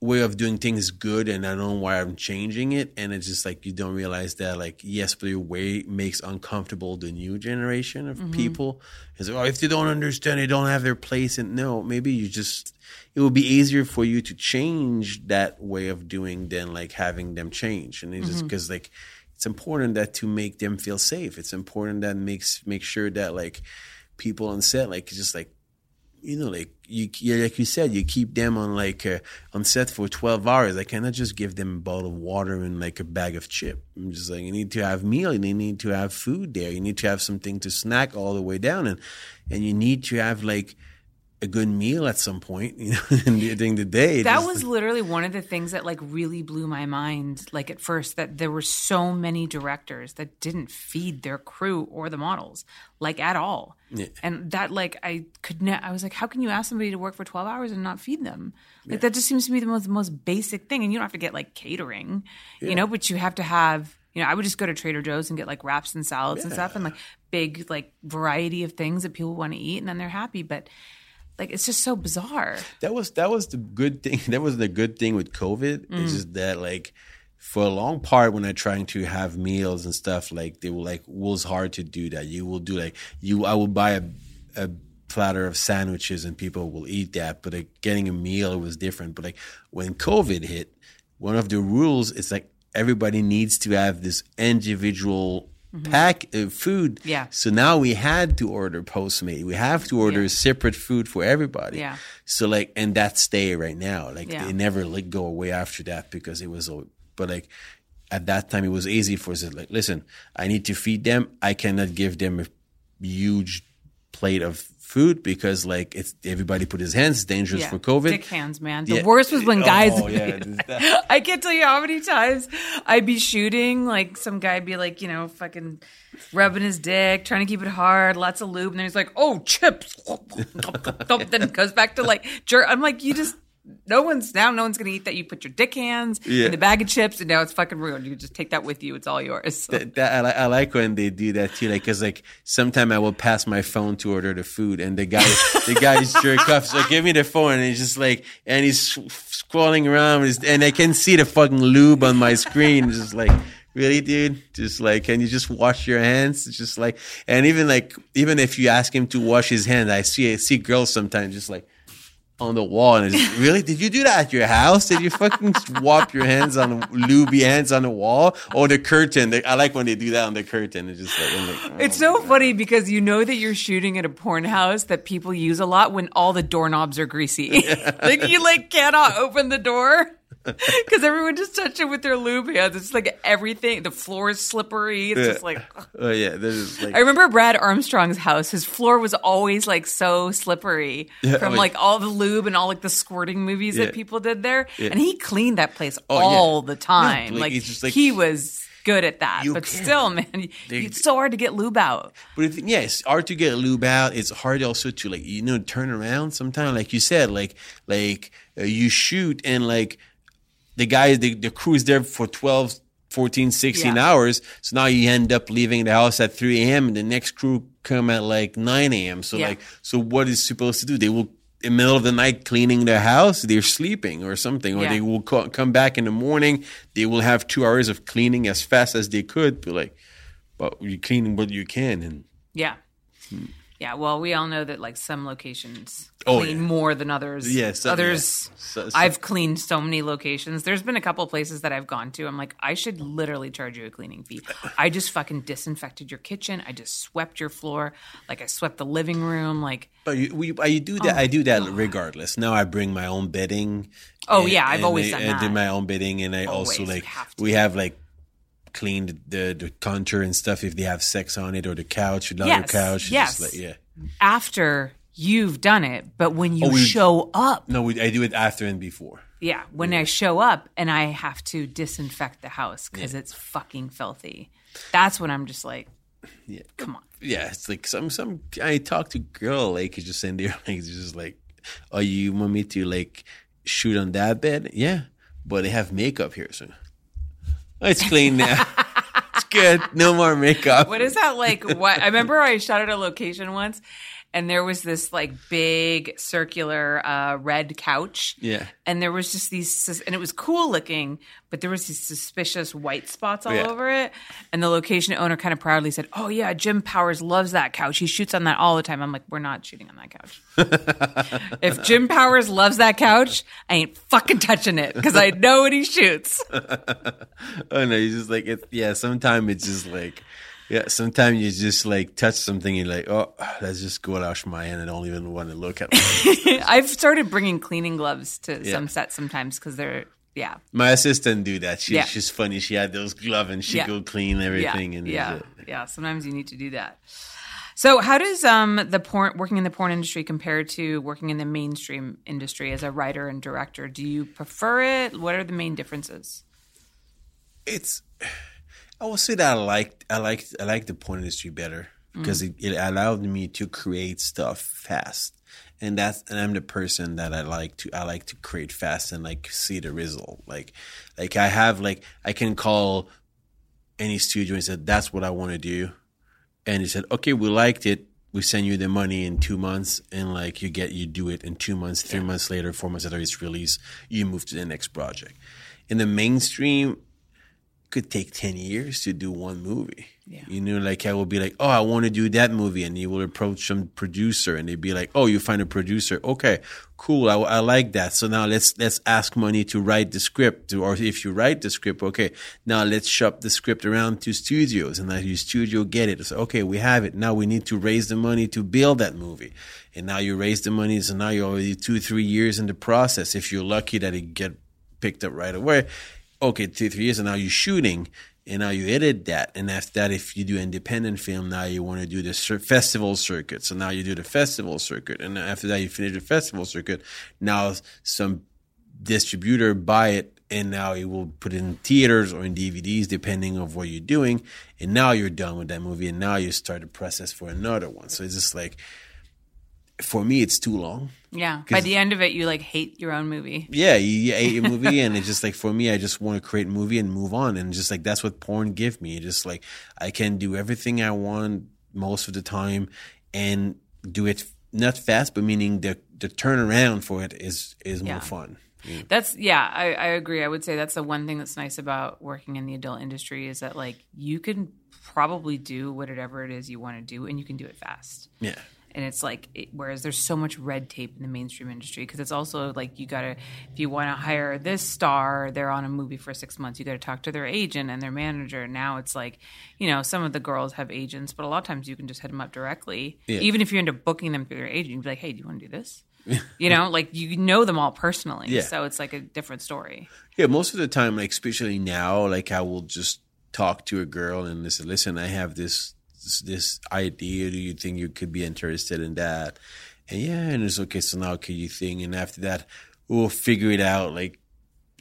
way of doing things is good, and I don't know why I'm changing it. And it's just like you don't realize that, like, yes, but your way makes uncomfortable the new generation of mm-hmm. people. It's like, oh, if they don't understand, they don't have their place. And no, maybe you just it would be easier for you to change that way of doing than like having them change. And it's mm-hmm. just because like it's important that to make them feel safe. It's important that makes make sure that like people on set like just like. You know, like you, like you said, you keep them on like uh, on set for twelve hours. I cannot just give them a bottle of water and like a bag of chip. I'm just like, you need to have meal, and you need to have food there. You need to have something to snack all the way down, and and you need to have like a good meal at some point. You know, during the day. That just, was literally one of the things that like really blew my mind. Like at first, that there were so many directors that didn't feed their crew or the models like at all. Yeah. And that, like, I could ne- I was like, how can you ask somebody to work for twelve hours and not feed them? Like, yeah. that just seems to be the most most basic thing. And you don't have to get, like, catering, yeah. you know, but you have to have, you know, I would just go to Trader Joe's and get, like, wraps and salads yeah. and stuff and, like, big, like, variety of things that people want to eat. And then they're happy. But, like, it's just so bizarre. That was that was the good thing. That was the good thing with COVID mm. is just that, like, for a long part, when I'm trying to have meals and stuff, like they were like, "Well, it's hard to do that." You will do like you. I will buy a, a platter of sandwiches, and people will eat that. But like getting a meal was different. But like when COVID hit, one of the rules is like everybody needs to have this individual mm-hmm. pack of food. Yeah. So now we had to order Postmates. We have to order yeah. separate food for everybody. Yeah. So like, and that's stay right now. Like yeah. they never like go away after that because it was a But like at that time, it was easy for us to like, listen, I need to feed them. I cannot give them a huge plate of food because like it's everybody put his hands. It's dangerous yeah. for COVID. Dick hands, man. The yeah. worst was when guys. Oh, yeah. I can't tell you how many times I'd be shooting. Like some guy be like, you know, fucking rubbing his dick, trying to keep it hard, lots of lube. And then he's like, oh, chips. Then goes back to like jerk. I'm like, you just. No one's now. No one's gonna eat that. You put your dick hands yeah. in the bag of chips, and now it's fucking ruined. You just take that with you. It's all yours. So. That, that, I, I like when they do that too, like because like sometimes I will pass my phone to order the food, and the guy, the guy's jerk off. So like, give me the phone, and he's just like, and he's scrolling around, and, and I can see the fucking lube on my screen. It's just like, really, dude? Just like, can you just wash your hands? It's just like, and even like, even if you ask him to wash his hands, I see I see girls sometimes just like. On the wall, and it's really, did you do that at your house? Did you fucking swap your hands on lubey hands on the wall or the curtain? They, I like when they do that on the curtain. It's just like, like oh, it's so God. Funny because you know that you're shooting at a porn house that people use a lot when all the doorknobs are greasy. Yeah. Like you like cannot open the door. Because everyone just touched it with their lube hands. It's like everything. The floor is slippery. It's yeah. just like. Oh, oh yeah. This is like. I remember Brad Armstrong's house. His floor was always like so slippery yeah, from oh, like yeah. all the lube and all like the squirting movies yeah. that people did there. Yeah. And he cleaned that place oh, all yeah. the time. Yeah, like, like, just like he was good at that. But can. still, man, it's so hard to get lube out. But if, yeah, it's hard to get lube out. It's hard also to like, you know, turn around sometimes. Like you said, like, like uh, you shoot and like. The guys, the, the crew is there for twelve, fourteen, sixteen yeah. hours. So now you end up leaving the house at three a.m. and the next crew come at like nine a.m. So yeah. like, so what is supposed to do? They will, in the middle of the night cleaning their house, they're sleeping or something. Or yeah. they will co- come back in the morning. They will have two hours of cleaning as fast as they could. But like, but you clean what you can. And yeah. Hmm. Yeah, well, we all know that like some locations oh, clean yeah. more than others. Yeah, some, others. Yeah. So, so. I've cleaned so many locations. There's been a couple places that I've gone to. I'm like, I should literally charge you a cleaning fee. I just fucking disinfected your kitchen. I just swept your floor. Like I swept the living room. Like, but you, we, I do that. Oh I do that God. regardless. Now I bring my own bedding. Oh and, yeah, I've always I, done I that. I do my own bedding, and I always. also like have we have like. Clean the the contour and stuff if they have sex on it or the couch, the yes, couch. Yes. Just like, yeah. After you've done it, but when you oh, we, show up. No, we, I do it after and before. Yeah. When yeah. I show up and I have to disinfect the house because yeah. it's fucking filthy. That's when I'm just like, yeah. come on. Yeah. It's like some, some, I talk to a girl, like, it's just in there, like, it's just like, oh, you want me to like shoot on that bed? Yeah. But they have makeup here, so. It's clean now. It's good. No more makeup. What is that like? What I remember I shot at a location once and there was this like big circular uh, red couch. Yeah. And there was just these – and it was cool looking, but there was these suspicious white spots all yeah. over it. And the location owner kind of proudly said, oh, yeah, Jim Powers loves that couch. He shoots on that all the time. I'm like, we're not shooting on that couch. If Jim Powers loves that couch, I ain't fucking touching it because I know what he shoots. Oh, no, he's just like – yeah, sometimes it's just like – yeah, sometimes you just like touch something and you're like, oh, that's just goulash Mayan. I don't even want to look at it. I've started bringing cleaning gloves to yeah. some sets sometimes because they're, yeah. My assistant do that. She, yeah. She's funny. She had those gloves and she yeah. go clean everything. Yeah, and yeah. yeah, sometimes you need to do that. So how does um, the porn, working in the porn industry compare to working in the mainstream industry as a writer and director? Do you prefer it? What are the main differences? It's... I would say that I liked I liked I liked the porn industry better because mm. it, it allowed me to create stuff fast, and that's and I'm the person that I like to I like to create fast and like see the result. Like like I have like I can call any studio and say that's what I want to do, and they said okay we liked it. We send you the money in two months, and like you get you do it in two months, three yeah. months later, four months after it's released, you move to the next project. In the mainstream. Could take ten years to do one movie. Yeah. You know, like I will be like, oh, I want to do that movie. And you will approach some producer and they'd be like, oh, you find a producer. Okay, cool. I, I like that. So now let's let's ask money to write the script. Or if you write the script, okay, now let's shop the script around to studios. And now your studio get it. So, okay, we have it. Now we need to raise the money to build that movie. And now you raise the money. So now you're already two, three years in the process. If you're lucky that it get picked up right away. Okay, two, three years, and now you're shooting, and now you edit that. And after that, if you do independent film, now you want to do the sur- festival circuit. So now you do the festival circuit. And after that, you finish the festival circuit. Now some distributor buy it, and now it will put it in theaters or in D V Ds, depending on what you're doing. And now you're done with that movie, and now you start the process for another one. So it's just like... For me, it's too long. Yeah. By the end of it, you like hate your own movie. Yeah, you hate your movie, and it's just like for me, I just want to create a movie and move on, and just like that's what porn give me. It's just like I can do everything I want most of the time, and do it not fast, but meaning the the turnaround for it is is yeah. more fun. Yeah. That's yeah, I, I agree. I would say that's the one thing that's nice about working in the adult industry is that like you can probably do whatever it is you want to do, and you can do it fast. Yeah. And it's like, it, whereas there's so much red tape in the mainstream industry, because it's also like you got to, if you want to hire this star, they're on a movie for six months, you got to talk to their agent and their manager. Now it's like, you know, some of the girls have agents, but a lot of times you can just hit them up directly. Yeah. Even if you end up booking them through their agent, you'd be like, hey, do you want to do this? You know, like you know them all personally. Yeah. So it's like a different story. Yeah. Most of the time, like especially now, like I will just talk to a girl and listen, listen, I have this, this, this idea. Do you think you could be interested in that? And yeah, and it's okay. So now can you think? And after that, we'll figure it out. Like,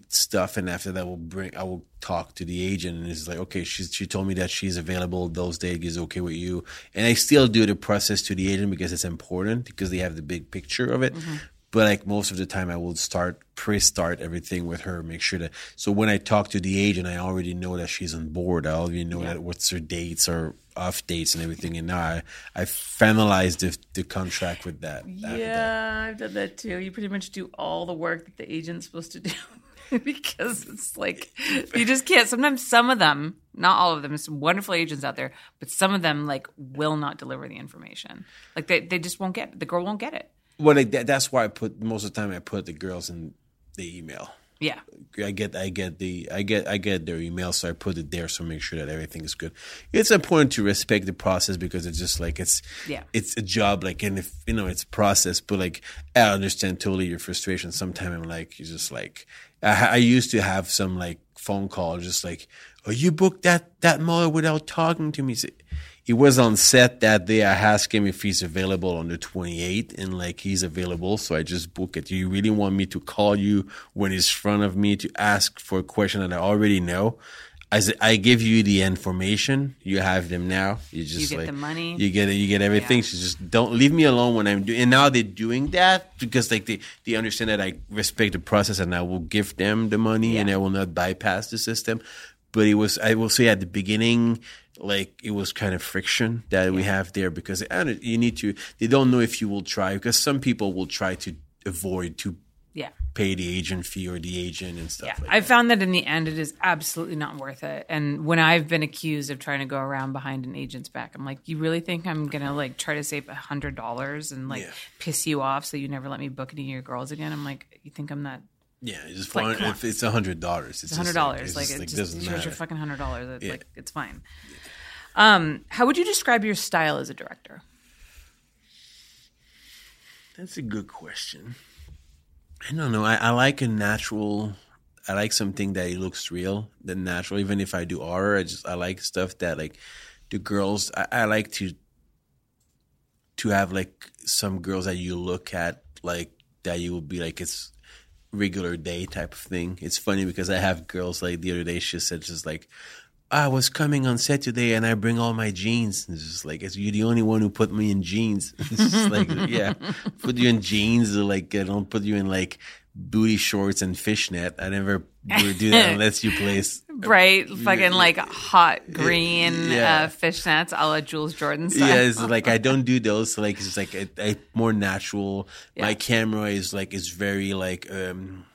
stuff, and after that, we'll bring. I will talk to the agent, and it's like, okay, she she told me that she's available those days. Is okay with you? And I still do the process to the agent because it's important because they have the big picture of it. Mm-hmm. But like most of the time, I will start pre-start everything with her, make sure that. So when I talk to the agent, I already know that she's on board. I already know yeah. that what's her dates or off dates and everything. And now I I finalized the, the contract with that. Yeah, I've done that too. You pretty much do all the work that the agent's supposed to do. Because it's like, you just can't. Sometimes some of them, not all of them, some wonderful agents out there, but some of them like will not deliver the information. Like they, they just won't get it. The girl won't get it. Well, like that, that's why I put, most of the time I put the girls in the email. Yeah. I get, I get the, I get, I get their email. So I put it there. So make sure that everything is good. It's important to respect the process because it's just like, it's, yeah, it's a job. Like, and if, you know, it's a process, but like, I understand totally your frustration. Sometimes I'm like, you're just like, I used to have some like phone call, just like, "Oh, you booked that that model without talking to me." He was on set that day. I asked him if he's available on the twenty-eighth, and like he's available, so I just book it. Do you really want me to call you when he's in front of me to ask for a question that I already know? I said, I give you the information. You have them now. You just you get like, the money. You get it. You get everything. Yeah. So just don't leave me alone when I'm doing. And now they're doing that because like they, they understand that I respect the process and I will give them the money yeah. and I will not bypass the system. But it was, I will say at the beginning, like it was kind of friction that yeah. we have there because you need to. They don't know if you will try because some people will try to avoid to. Yeah. Pay the agent fee or the agent and stuff yeah. like that. I found that in the end it is absolutely not worth it. And when I've been accused of trying to go around behind an agent's back, I'm like, you really think I'm going to like try to save one hundred dollars and like yeah. piss you off so you never let me book any of your girls again? I'm like, you think I'm not? Yeah, it's just like, fine. If it's one hundred dollars. It's, it's one hundred dollars. Like, it's like, just, like, it just doesn't matter. Your fucking one hundred dollars. It's, yeah. like, it's fine. Yeah. Um, how would you describe your style as a director? That's a good question. I don't know. I, I like a natural. I like something that it looks real, that natural. Even if I do horror, I just I like stuff that like the girls. I, I like to to have like some girls that you look at like that you will be like it's regular day type of thing. It's funny because I have girls like the other day. She said just like, I was coming on set today and I bring all my jeans. And it's just like, you're the only one who put me in jeans. It's just like, yeah, put you in jeans. Like, I don't put you in like booty shorts and fishnet. I never would do that unless you place. Bright, a, fucking like hot green yeah. uh, fishnets a la Jules Jordan style. Yeah, it's like, I don't do those. So like, it's like a, a more natural. Yeah. My camera is like, it's very like, um,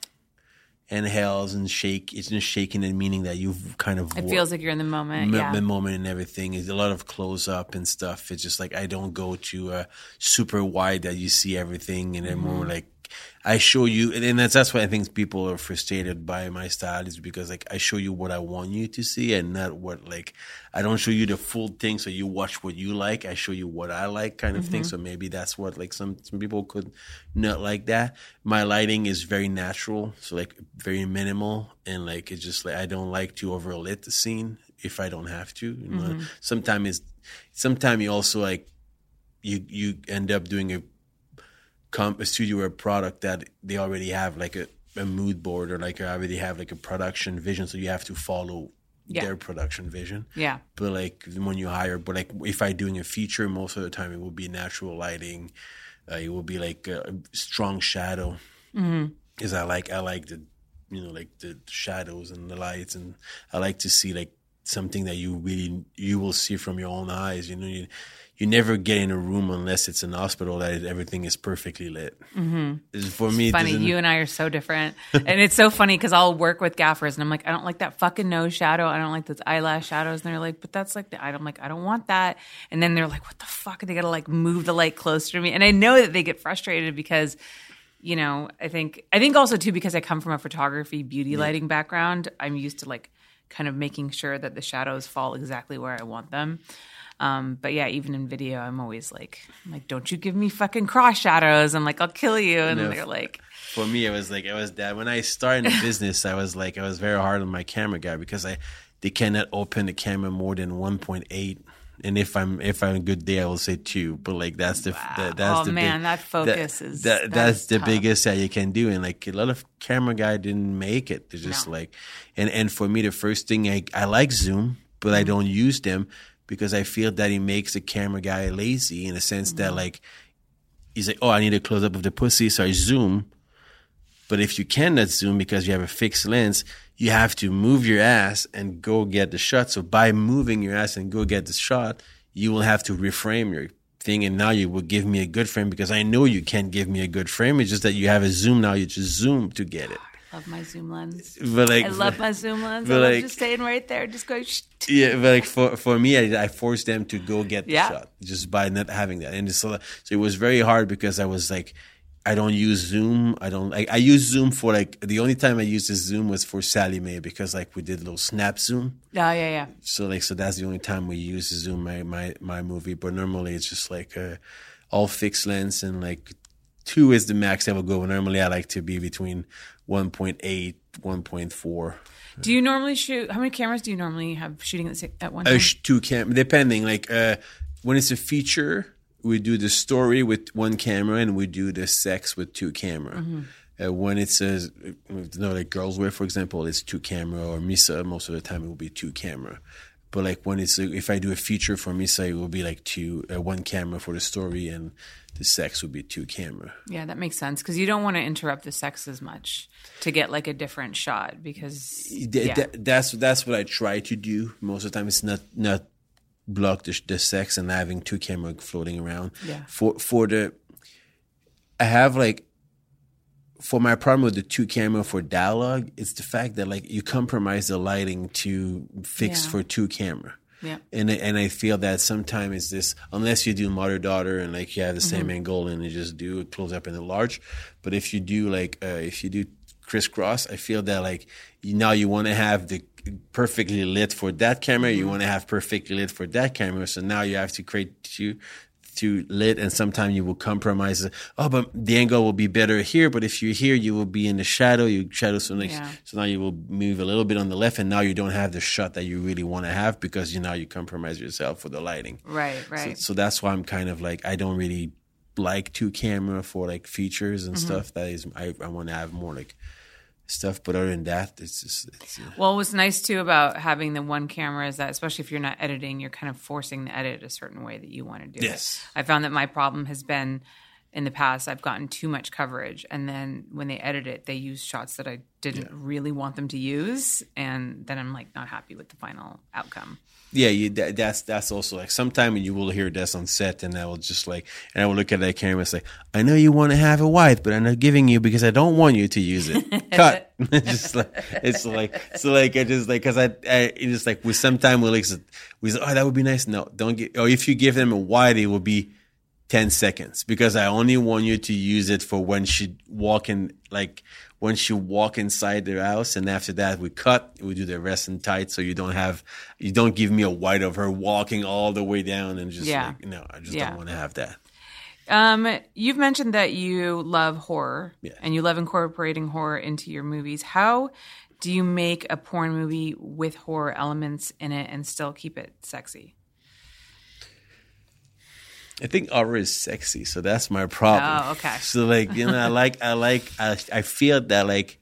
and handhelds and shake. It's just shaking and meaning that you've kind of. It wore, feels like you're in the moment. Yeah. The moment and everything. It's a lot of close up and stuff. It's just like I don't go to uh, super wide that you see everything and then mm-hmm. more like I show you. And that's, that's why I think people are frustrated by my style is because like I show you what I want you to see and not what like I don't show you the full thing. So you watch what you like. I show you what I like kind of mm-hmm. thing. So maybe that's what like some, some people could not like that. My lighting is very natural. So like very minimal and like it's just like I don't like to overlit the scene if I don't have to. You know? Mm-hmm. Sometimes it's sometimes you also like you you end up doing a comp a studio or a product that they already have like a, a mood board or like already have like a production vision. So you have to follow yeah. their production vision. Yeah. But like when you hire, but like if I'm doing a feature, most of the time it will be natural lighting. Uh, it will be like a strong shadow. Mm-hmm. Because I like I like the you know like the shadows and the lights, and I like to see like something that you really you will see from your own eyes. You know, you, you never get in a room unless it's an hospital that everything is perfectly lit. Mm-hmm. For me, it's funny. You and I are so different, and it's so funny because I'll work with gaffers, and I'm like, I don't like that fucking nose shadow. I don't like those eyelash shadows. And they're like, but that's like the eye. I'm like, I don't want that. And then they're like, what the fuck? And they gotta like move the light closer to me, and I know that they get frustrated because. You know, I think I think also, too, because I come from a photography, beauty, lighting background, I'm used to, like, kind of making sure that the shadows fall exactly where I want them. Um, but yeah, even in video, I'm always like, I'm like, don't you give me fucking cross shadows. I'm like, I'll kill you. And no, they're like, for me, it was like, it was that when I started the business, I was like, I was very hard on my camera guy because I, they cannot open the camera more than one point eight. And if I'm, if I'm a good day, I will say two, but like, that's the, wow. the that's oh, the, man, big, that focus that, is, that, that that's is the tough. biggest that you can do. And like a lot of camera guy didn't make it. They're just no. like, and, and for me, the first thing I, I like Zoom, but mm-hmm. I don't use them. Because I feel that it makes the camera guy lazy in a sense mm-hmm. that like, he's like, oh, I need a close up of the pussy, so I zoom. But if you cannot zoom because you have a fixed lens, you have to move your ass and go get the shot. So by moving your ass and go get the shot, you will have to reframe your thing. And now you will give me a good frame because I know you can't give me a good frame. It's just that you have a zoom now. You just zoom to get it. Love my zoom lens. But like, I love my zoom lens. I love like, just staying right there, just going. Sh- yeah, but like for for me, I, I forced them to go get the yeah. shot just by not having that, and so, so it was very hard because I was like, I don't use Zoom. I don't. I, I use Zoom for like the only time I used Zoom was for Sally Mae because like we did a little snap Zoom. Oh yeah, yeah. So like so that's the only time we use Zoom my my my movie. But normally it's just like uh, all fixed lens and like two is the max I will go. Normally I like to be between one point eight, one point four. Do you normally shoot? How many cameras do you normally have shooting at one time? Uh, two cam, depending. Like uh, when it's a feature, we do the story with one camera, and we do the sex with two camera. Mm-hmm. Uh, when it's a, you know, like Girls Wear, for example, it's two camera, or Misa, most of the time it will be two camera. But like when it's a, if I do a feature for Misa, it will be like two, uh, one camera for the story, and the sex would be two camera. Yeah, that makes sense because you don't want to interrupt the sex as much to get like a different shot because Th- yeah. th- that's that's what I try to do most of the time. It's not not block the, the sex and having two camera floating around. Yeah. For for the I have like for my problem with the two camera for dialogue, it's the fact that like you compromise the lighting to fix yeah. for two camera. Yeah, and and I feel that sometimes it's this unless you do mother daughter and like you have the mm-hmm. same angle and you just do it close up and enlarge, but if you do like uh, if you do crisscross, I feel that like you, now you want to have the perfectly lit for that camera, mm-hmm. you want to have perfectly lit for that camera, so now you have to create two. Too lit, and sometimes you will compromise. Oh, but the angle will be better here. But if you're here, you will be in the shadow. You shadow so next, yeah. so now you will move a little bit on the left, and now you don't have the shot that you really want to have because you now you compromise yourself for the lighting. Right, right. So, so that's why I'm kind of like I don't really like two camera for like features and mm-hmm. stuff. That is, I, I want to have more like stuff. But other than that, it's just. It's, uh, well, what's nice too about having the one camera is that, especially if you're not editing, you're kind of forcing the edit a certain way that you want to do yes. it. I found that my problem has been in the past, I've gotten too much coverage. And then when they edit it, they use shots that I didn't yeah. really want them to use. And then I'm like not happy with the final outcome. Yeah, you, that, that's that's also like sometime you will hear this on set, and I will just like, and I will look at that camera and say, I know you want to have a wife, but I'm not giving you because I don't want you to use it. Cut. Just like it's like so like I just like because I, I it's like we sometimes we'll like we say, oh that would be nice. No, don't get. Or if you give them a wide, it will be ten seconds because I only want you to use it for when she walk in like. Once you walk inside their house, and after that we cut, we do the rest in tight, so you don't have, you don't give me a white of her walking all the way down and just yeah. like, no, I just yeah. don't want to have that. Um, you've mentioned that you love horror yeah. and you love incorporating horror into your movies. How do you make a porn movie with horror elements in it and still keep it sexy? I think horror is sexy, so that's my problem. Oh, okay. So, like, you know, I like, I like, I, I feel that, like,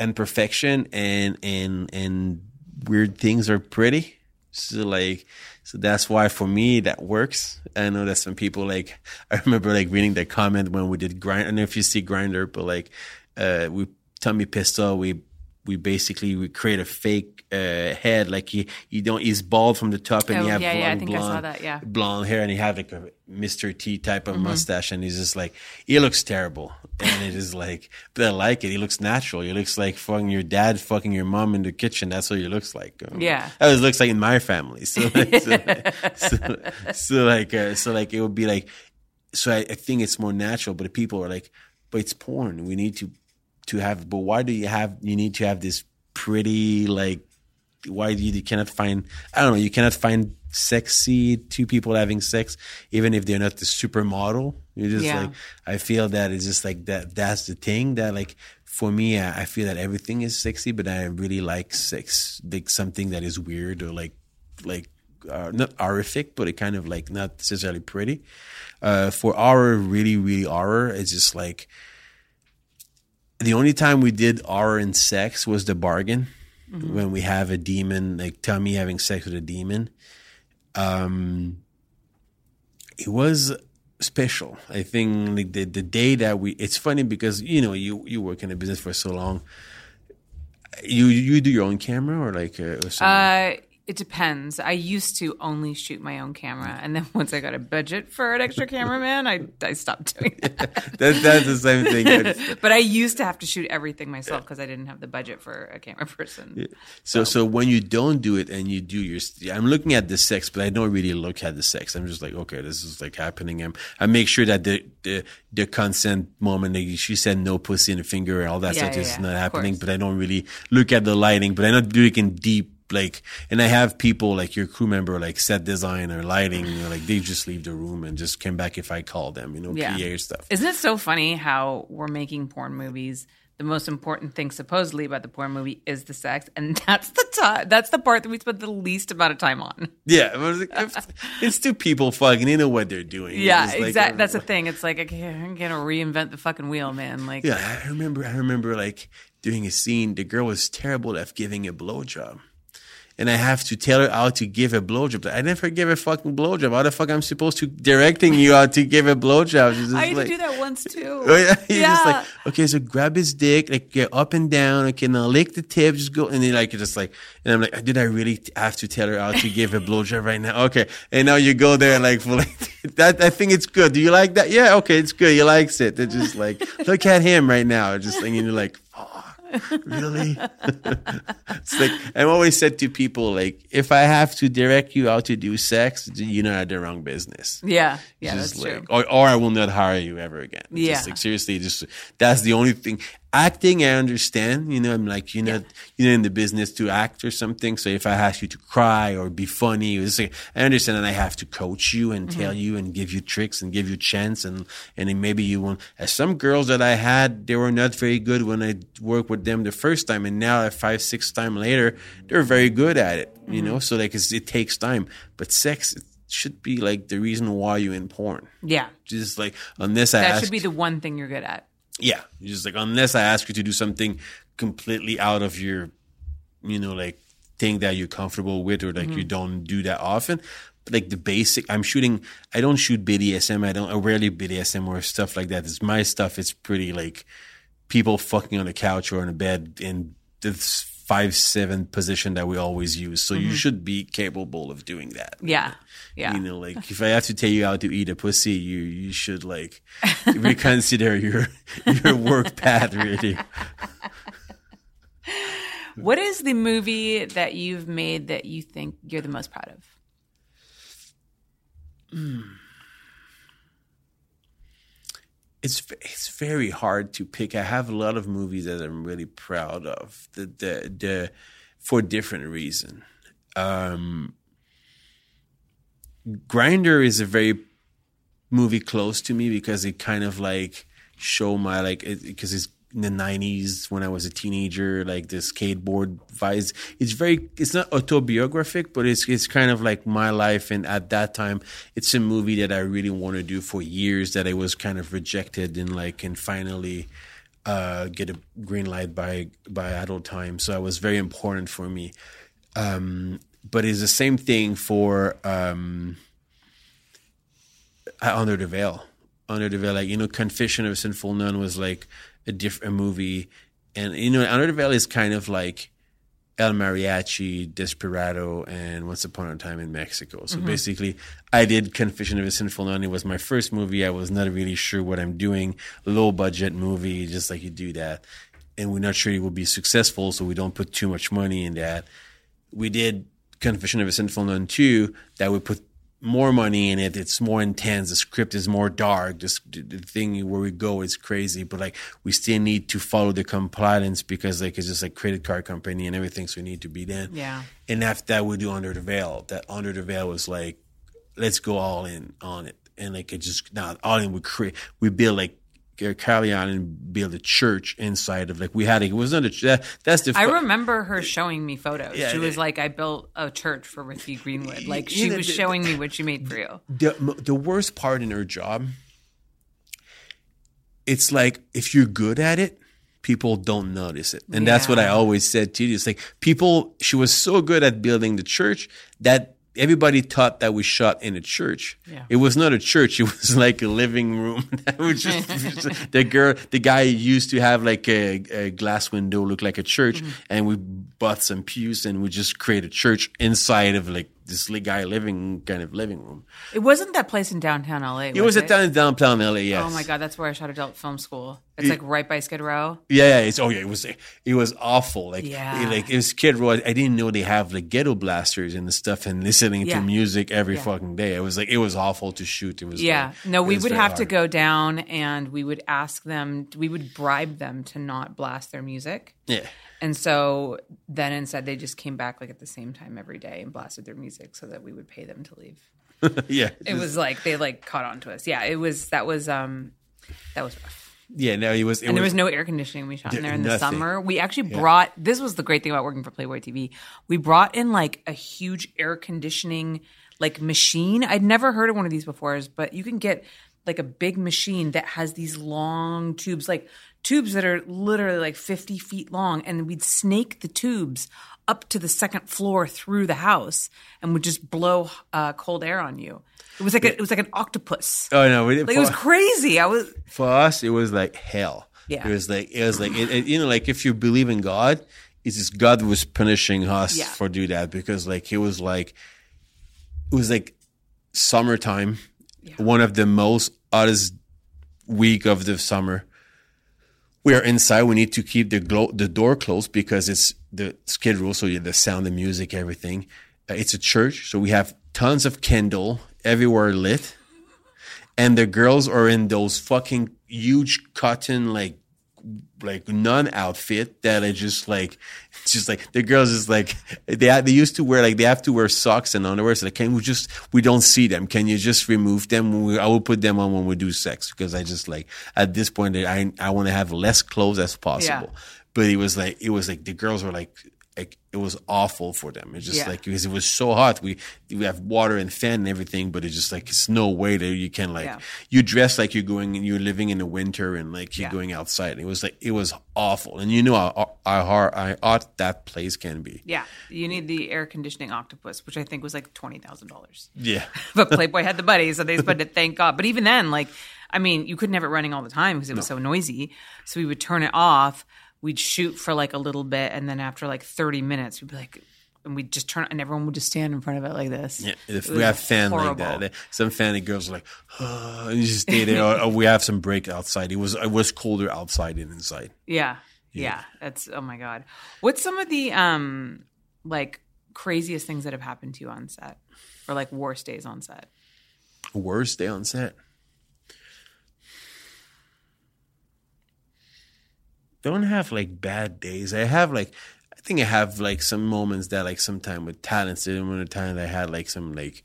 imperfection and, and, and weird things are pretty. So, like, so that's why for me that works. I know that some people, like, I remember, like, reading the comment when we did Grindr. I don't know if you see Grindr, but, like, uh, we, Tommy Pistol, we, we basically we create a fake uh, head, like he you don't he's bald from the top, and oh, you have yeah, blonde, yeah, I think blonde, I saw that, yeah. blonde hair, and he have like a Mister T type of mm-hmm. mustache, and he's just like he looks terrible, and it is like but I like it. He looks natural. He looks like fucking your dad, fucking your mom in the kitchen. That's what he looks like. Um, yeah, that was looks like in my family. So like, so, so, so like uh, so like it would be like so I, I think it's more natural, but people are like, but it's porn. We need to. To have, but why do you have? You need to have this pretty, like, why you, you cannot find, I don't know, you cannot find sexy two people having sex, even if they're not the supermodel. You're just yeah. like, I feel that it's just like that. That's the thing that, like, for me, I, I feel that everything is sexy, but I really like sex, like something that is weird or like, like, Uh, not horrific, but it kind of like not necessarily pretty. Uh, for horror, really, really horror, it's just like the only time we did horror and sex was The Bargain, mm-hmm. when we have a demon, like Tommy having sex with a demon. Um, it was special. I think like the the day that we, it's funny because, you know, you, you work in a business for so long. You you do your own camera or like a, or something? Uh, It depends. I used to only shoot my own camera. And then once I got a budget for an extra cameraman, I, I stopped doing that. Yeah, that that's the same thing. But I used to have to shoot everything myself because I didn't have the budget for a camera person. Yeah. So, so so when you don't do it and you do your – I'm looking at the sex, but I don't really look at the sex. I'm just like, okay, this is like happening. I'm, I make sure that the, the, the consent moment, like she said no pussy and a finger and all that yeah, stuff yeah, is yeah, not happening. But I don't really look at the lighting. But I'm not looking deep. Like, and I have people like your crew member, like set design or lighting, you know, like they just leave the room and just come back if I call them, you know, yeah. P A or stuff. Isn't it so funny how we're making porn movies? The most important thing supposedly about the porn movie is the sex, and that's the t- that's the part that we spend the least amount of time on. Yeah, it's two people fucking. They know what they're doing. Yeah, like, exactly. That's the thing. It's like, okay, I'm gonna reinvent the fucking wheel, man. Like, yeah, I remember, I remember like doing a scene. The girl was terrible at giving a blowjob. And I have to tell her how to give a blowjob. I never give a fucking blowjob. How the fuck I'm supposed to directing you how to give a blowjob? Just I used like, to do that once too. Oh yeah, you're yeah. just like, okay, so grab his dick, like get up and down. Okay, now lick the tip, just go, and then like you're just like, and I'm like, did I really have to tell her how to give a blowjob right now? Okay, and now you go there like, for like that. I think it's good. Do you like that? Yeah, okay, it's good. He likes it. They're just like, look at him right now. Just like, and you're like, oh. Really? It's like, I've always said to people, like, if I have to direct you how to do sex, you're not at the wrong business. Yeah. Yeah. Just that's like, true. Or, or I will not hire you ever again. It's yeah. Just like, seriously, just that's the only thing. Acting, I understand. You know, I'm like, you're yeah. not, you're not in the business to act or something. So if I ask you to cry or be funny, it's like, I understand that I have to coach you and mm-hmm. tell you and give you tricks and give you chance. And, and then maybe you won't. As some girls that I had, they were not very good when I worked with them the first time. And now five, six time later, they're very good at it, you mm-hmm. know? So like, it's, it takes time, but sex should be like the reason why you're in porn. Yeah. Just like, unless that I ask. That should be the one thing you're good at. Yeah, just like unless I ask you to do something completely out of your, you know, like thing that you're comfortable with or like mm-hmm. you don't do that often. But like the basic, I'm shooting, I don't shoot B D S M. I don't, I rarely B D S M or stuff like that. It's my stuff. It's pretty like people fucking on a couch or in a bed in this five, seven position that we always use. So mm-hmm. you should be capable of doing that. Yeah. Yeah. You know, like if I have to tell you how to eat a pussy, you you should like reconsider your your work path really. What is the movie that you've made that you think you're the most proud of? Mm. It's it's very hard to pick. I have a lot of movies that I'm really proud of. The the, the for different reason. Um Grinder is a very movie close to me because it kind of like show my like because it, it's in the nineties when I was a teenager, like the skateboard vibes. It's very it's not autobiographic, but it's it's kind of like my life. And at that time, it's a movie that I really want to do for years that I was kind of rejected and like and finally uh, get a green light by by Adult Time. So it was very important for me. Um, But it's the same thing for um, Under the Veil. Under the Veil, like, you know, Confession of a Sinful Nun was like a different movie. And, you know, Under the Veil is kind of like El Mariachi, Desperado, and Once Upon a Time in Mexico. So mm-hmm. basically, I did Confession of a Sinful Nun. It was my first movie. I was not really sure what I'm doing. Low budget movie, just like you do that. And we're not sure it will be successful, so we don't put too much money in that. We did Confession of a Sinful Nun two that we put more money in it. It's more intense. The script is more dark. This, the thing where we go is crazy, but like we still need to follow the compliance because like it's just like credit card company and everything. So we need to be in. Yeah. And after that, we do Under the Veil. That Under the Veil was like, let's go all in on it. And like it just now all in we create. We build like Carly on and build a church inside of like we had. It, it was not a that, that's the. I remember her showing me photos. Yeah, she was yeah. like, I built a church for Ricky Greenwood. Like she yeah, was the, showing the, me what she made for you. The the worst part in her job. It's like if you're good at it, people don't notice it, and yeah. that's what I always said to you. It's like people. She was so good at building the church that everybody thought that we shot in a church. Yeah. It was not a church. It was like a living room. That was just, just the girl, the guy used to have like a, a glass window, look like a church. Mm-hmm. And we bought some pews and we just created a church inside of like this guy living kind of living room. It wasn't that place in downtown L A. Was it was a town in downtown L A. Yes. Oh my God, that's where I shot Adult Film School. It's it, like right by Skid Row. Yeah, it's oh yeah, it was it was awful. Like yeah. it, like it was Skid Row. I didn't know they have like ghetto blasters and the stuff and listening yeah. to music every yeah. fucking day. It was like it was awful to shoot. It was yeah. Like, no, we would have hard. to go down and we would ask them. We would bribe them to not blast their music. Yeah. And so then instead they just came back like at the same time every day and blasted their music so that we would pay them to leave. yeah. It just, was like they like caught on to us. Yeah, it was that was um that was rough. Yeah, no, it was it And there was, was no air conditioning. We shot there, in there in nothing. the summer. We actually yeah. brought this was the great thing about working for Playboy T V. We brought in like a huge air conditioning like machine. I'd never heard of one of these before, but you can get like a big machine that has these long tubes like tubes that are literally like fifty feet long, and we'd snake the tubes up to the second floor through the house and would just blow uh, cold air on you. It was like a, it was like an octopus. Oh no, we didn't. Like, it was crazy. I was for us, it was like hell. Yeah, it was like it was like it, it, you know, like if you believe in God, it's just God was punishing us yeah. for do that because like it was like it was like summertime, yeah. one of the most hottest week of the summer. We are inside. We need to keep the glow, the door closed because it's the Skid Row, so the sound, the music, everything. Uh, it's a church, so we have tons of candle everywhere lit, and the girls are in those fucking huge cotton like like nun outfit that I just like, just like the girls is like they they used to wear like they have to wear socks and underwear. So like, can we just we don't see them? Can you just remove them? When we, I will put them on when we do sex because I just like at this point I I want to have less clothes as possible. Yeah. But it was like it was like the girls were like like it was awful for them. It's just yeah. like because it was so hot. We we have water and fan and everything, but it's just like it's no way that you can like yeah. you dress like you're going and you're living in the winter and like you're yeah. going outside. And it was like it was awful, and you know how hard I ought that place can be. Yeah, you need the air conditioning octopus, which I think was like twenty thousand dollars. Yeah, but Playboy had the money, so they spent it. Thank God. But even then, like I mean, you couldn't have it running all the time because it was no. so noisy. So we would turn it off. We'd shoot for like a little bit, and then after like thirty minutes, we'd be like, and we'd just turn, and everyone would just stand in front of it like this. Yeah, if we have fan horrible. like that. Some fan girls are like, oh, and you just stay there. or, or we have some break outside. It was it was colder outside than inside. Yeah, yeah, yeah. That's oh my God. What's some of the um like craziest things that have happened to you on set, or like worst days on set? Worst day on set. Don't have like bad days. I have like, I think I have like some moments that like sometime with talents. And one of the times I had like some like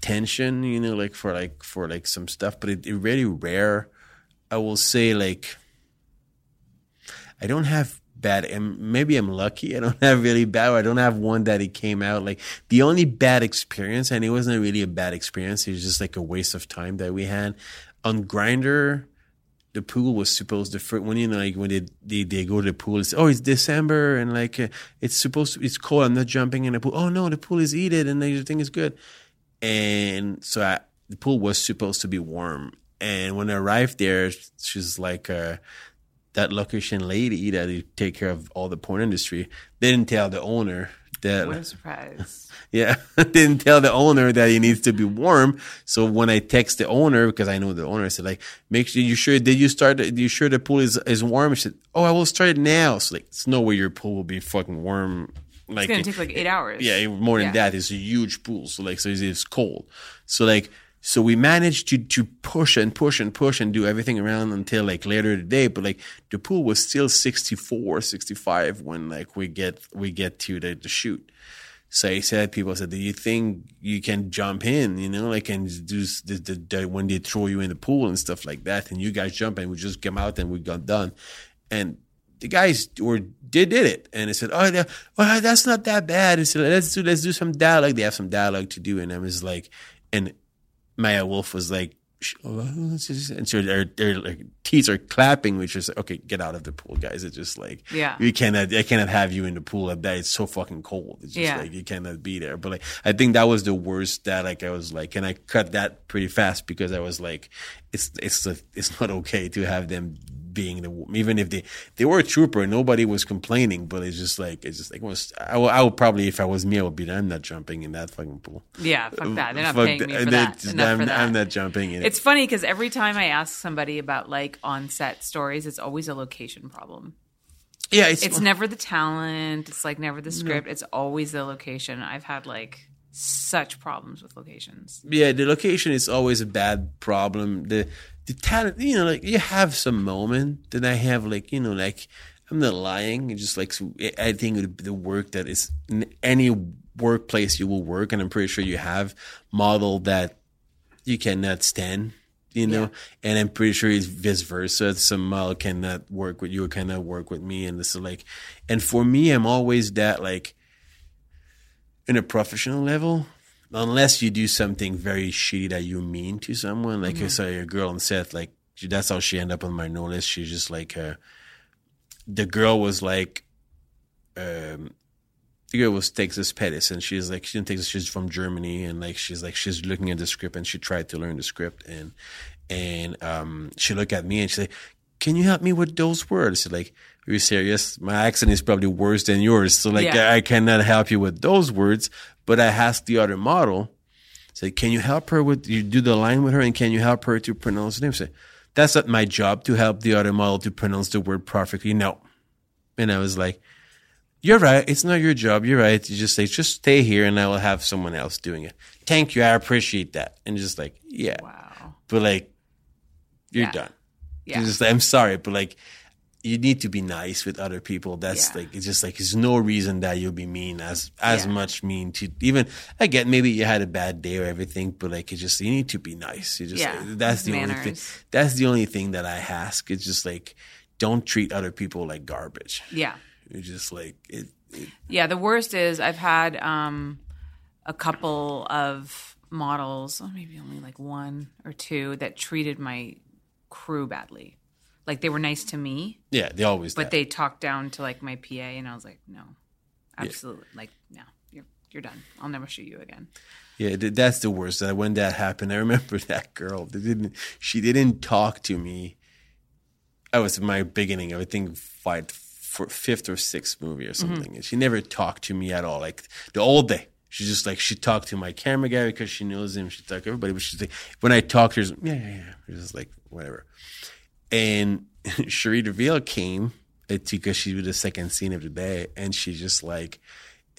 tension, you know, like for like for like some stuff. But it, it really rare. I will say like, I don't have bad. And maybe I'm lucky. I don't have really bad. I don't have one that it came out like the only bad experience, and it wasn't really a bad experience. It was just like a waste of time that we had on Grindr. The pool was supposed to first, when you know, like when they, they they go to the pool, it's oh it's December and like uh, it's supposed to it's cold. I'm not jumping in the pool. Oh no, the pool is heated and the thing is good. And so I, the pool was supposed to be warm. And when I arrived there, she's like uh, that location lady that they take care of all the porn industry. They didn't tell the owner that. What a surprise! yeah, didn't tell the owner that it needs to be warm. So when I text the owner, because I know the owner, I said like, make sure you sure did you start? You sure the pool is, is warm? She said, oh, I will start it now. So like, it's no way your pool will be fucking warm like, it's gonna take like eight hours. Yeah, more than yeah. that. It's a huge pool. So like, so it's cold. So like, so we managed to to push and push and push and do everything around until like later today. But like the pool was still sixty-four, sixty-five when like we get we get to the, the shoot. So I said, people said, do you think you can jump in, you know, like, and do the, the, the, when they throw you in the pool and stuff like that, and you guys jump and we just come out and we got done. And the guys were, they did it. And they said, oh, yeah, well, that's not that bad. I said, let's do, let's do some dialogue. They have some dialogue to do. And I was like, and Maya Wolf was like, and so their, their like, teeth are clapping, which is like, okay, get out of the pool, guys. It's just like, yeah, you cannot, I cannot have you in the pool like that. It's so fucking cold. It's just yeah. like, you cannot be there. But like, I think that was the worst that like, I was like, and I cut that pretty fast because I was like, it's, it's, it's not okay to have them being the, even if they, they were a trooper, nobody was complaining, but it's just like, it's just like, was, I, will, I would probably, if I was me, I would be there. I'm not jumping in that fucking pool. Yeah, fuck that. They're not fuck paying that. me for that. Just, I'm, for that. I'm not jumping in. It's funny because every time I ask somebody about like on set stories, it's always a location problem. Yeah. It's, it's never the talent. It's like never the script. No. It's always the location. I've had like such problems with locations. Yeah, the location is always a bad problem. The the talent, you know, like you have some moment that I have, like, you know, like I'm not lying. It's just like I think the work that is in any workplace you will work, and I'm pretty sure you have model that you cannot stand, you know, yeah. and I'm pretty sure it's vice versa. Some model cannot work with you or cannot work with me, and this is like, and for me, I'm always that like. In a professional level, unless you do something very shitty that you mean to someone, like mm-hmm. I saw a girl on set, like that's how she ended up on my no list. She's just like, uh, the girl was like, um, the girl was Texas Pettis, and she's like, she didn't Texas, she's from Germany, and like she's like, she's looking at the script, and she tried to learn the script, and and um, she looked at me and she said, "Can you help me with those words?" She's like, "Are you serious? My accent is probably worse than yours. So like, yeah. I cannot help you with those words." But I asked the other model, say, "Can you help her with, you do the line with her, and can you help her to pronounce the name?" Say, "That's not my job to help the other model to pronounce the word perfectly. No." And I was like, "You're right. It's not your job. You're right. You just say, just stay here and I will have someone else doing it. Thank you. I appreciate that." And just like, yeah. Wow. But like, you're yeah. done. Yeah. Just, I'm sorry, but like, you need to be nice with other people. That's yeah. like, it's just like, there's no reason that you'll be mean as, as yeah. much mean to even, I get maybe you had a bad day or everything, but like, it's just, you need to be nice. You just, yeah. that's the Manners. only thing, that's the only thing that I ask. It's just like, don't treat other people like garbage. Yeah. It's just like, it, it. Yeah. The worst is I've had, um, a couple of models, or maybe only like one or two that treated my crew badly. Like they were nice to me. Yeah, they always But that. They talked down to like my P A, and I was like, no, absolutely. Yeah. Like, no, you're you're done. I'll never shoot you again. Yeah, that's the worst. When that happened, I remember that girl. They didn't. She didn't talk to me. I was in my beginning, I think, fight for fifth or sixth movie or something. Mm-hmm. And she never talked to me at all. Like the whole day. She just like, she talked to my camera guy because she knows him. She talked to everybody. But she's like, when I talked to her, yeah, yeah, yeah. She was just like, whatever. And Cherie DeVille came because she did the second scene of the day, and she just like,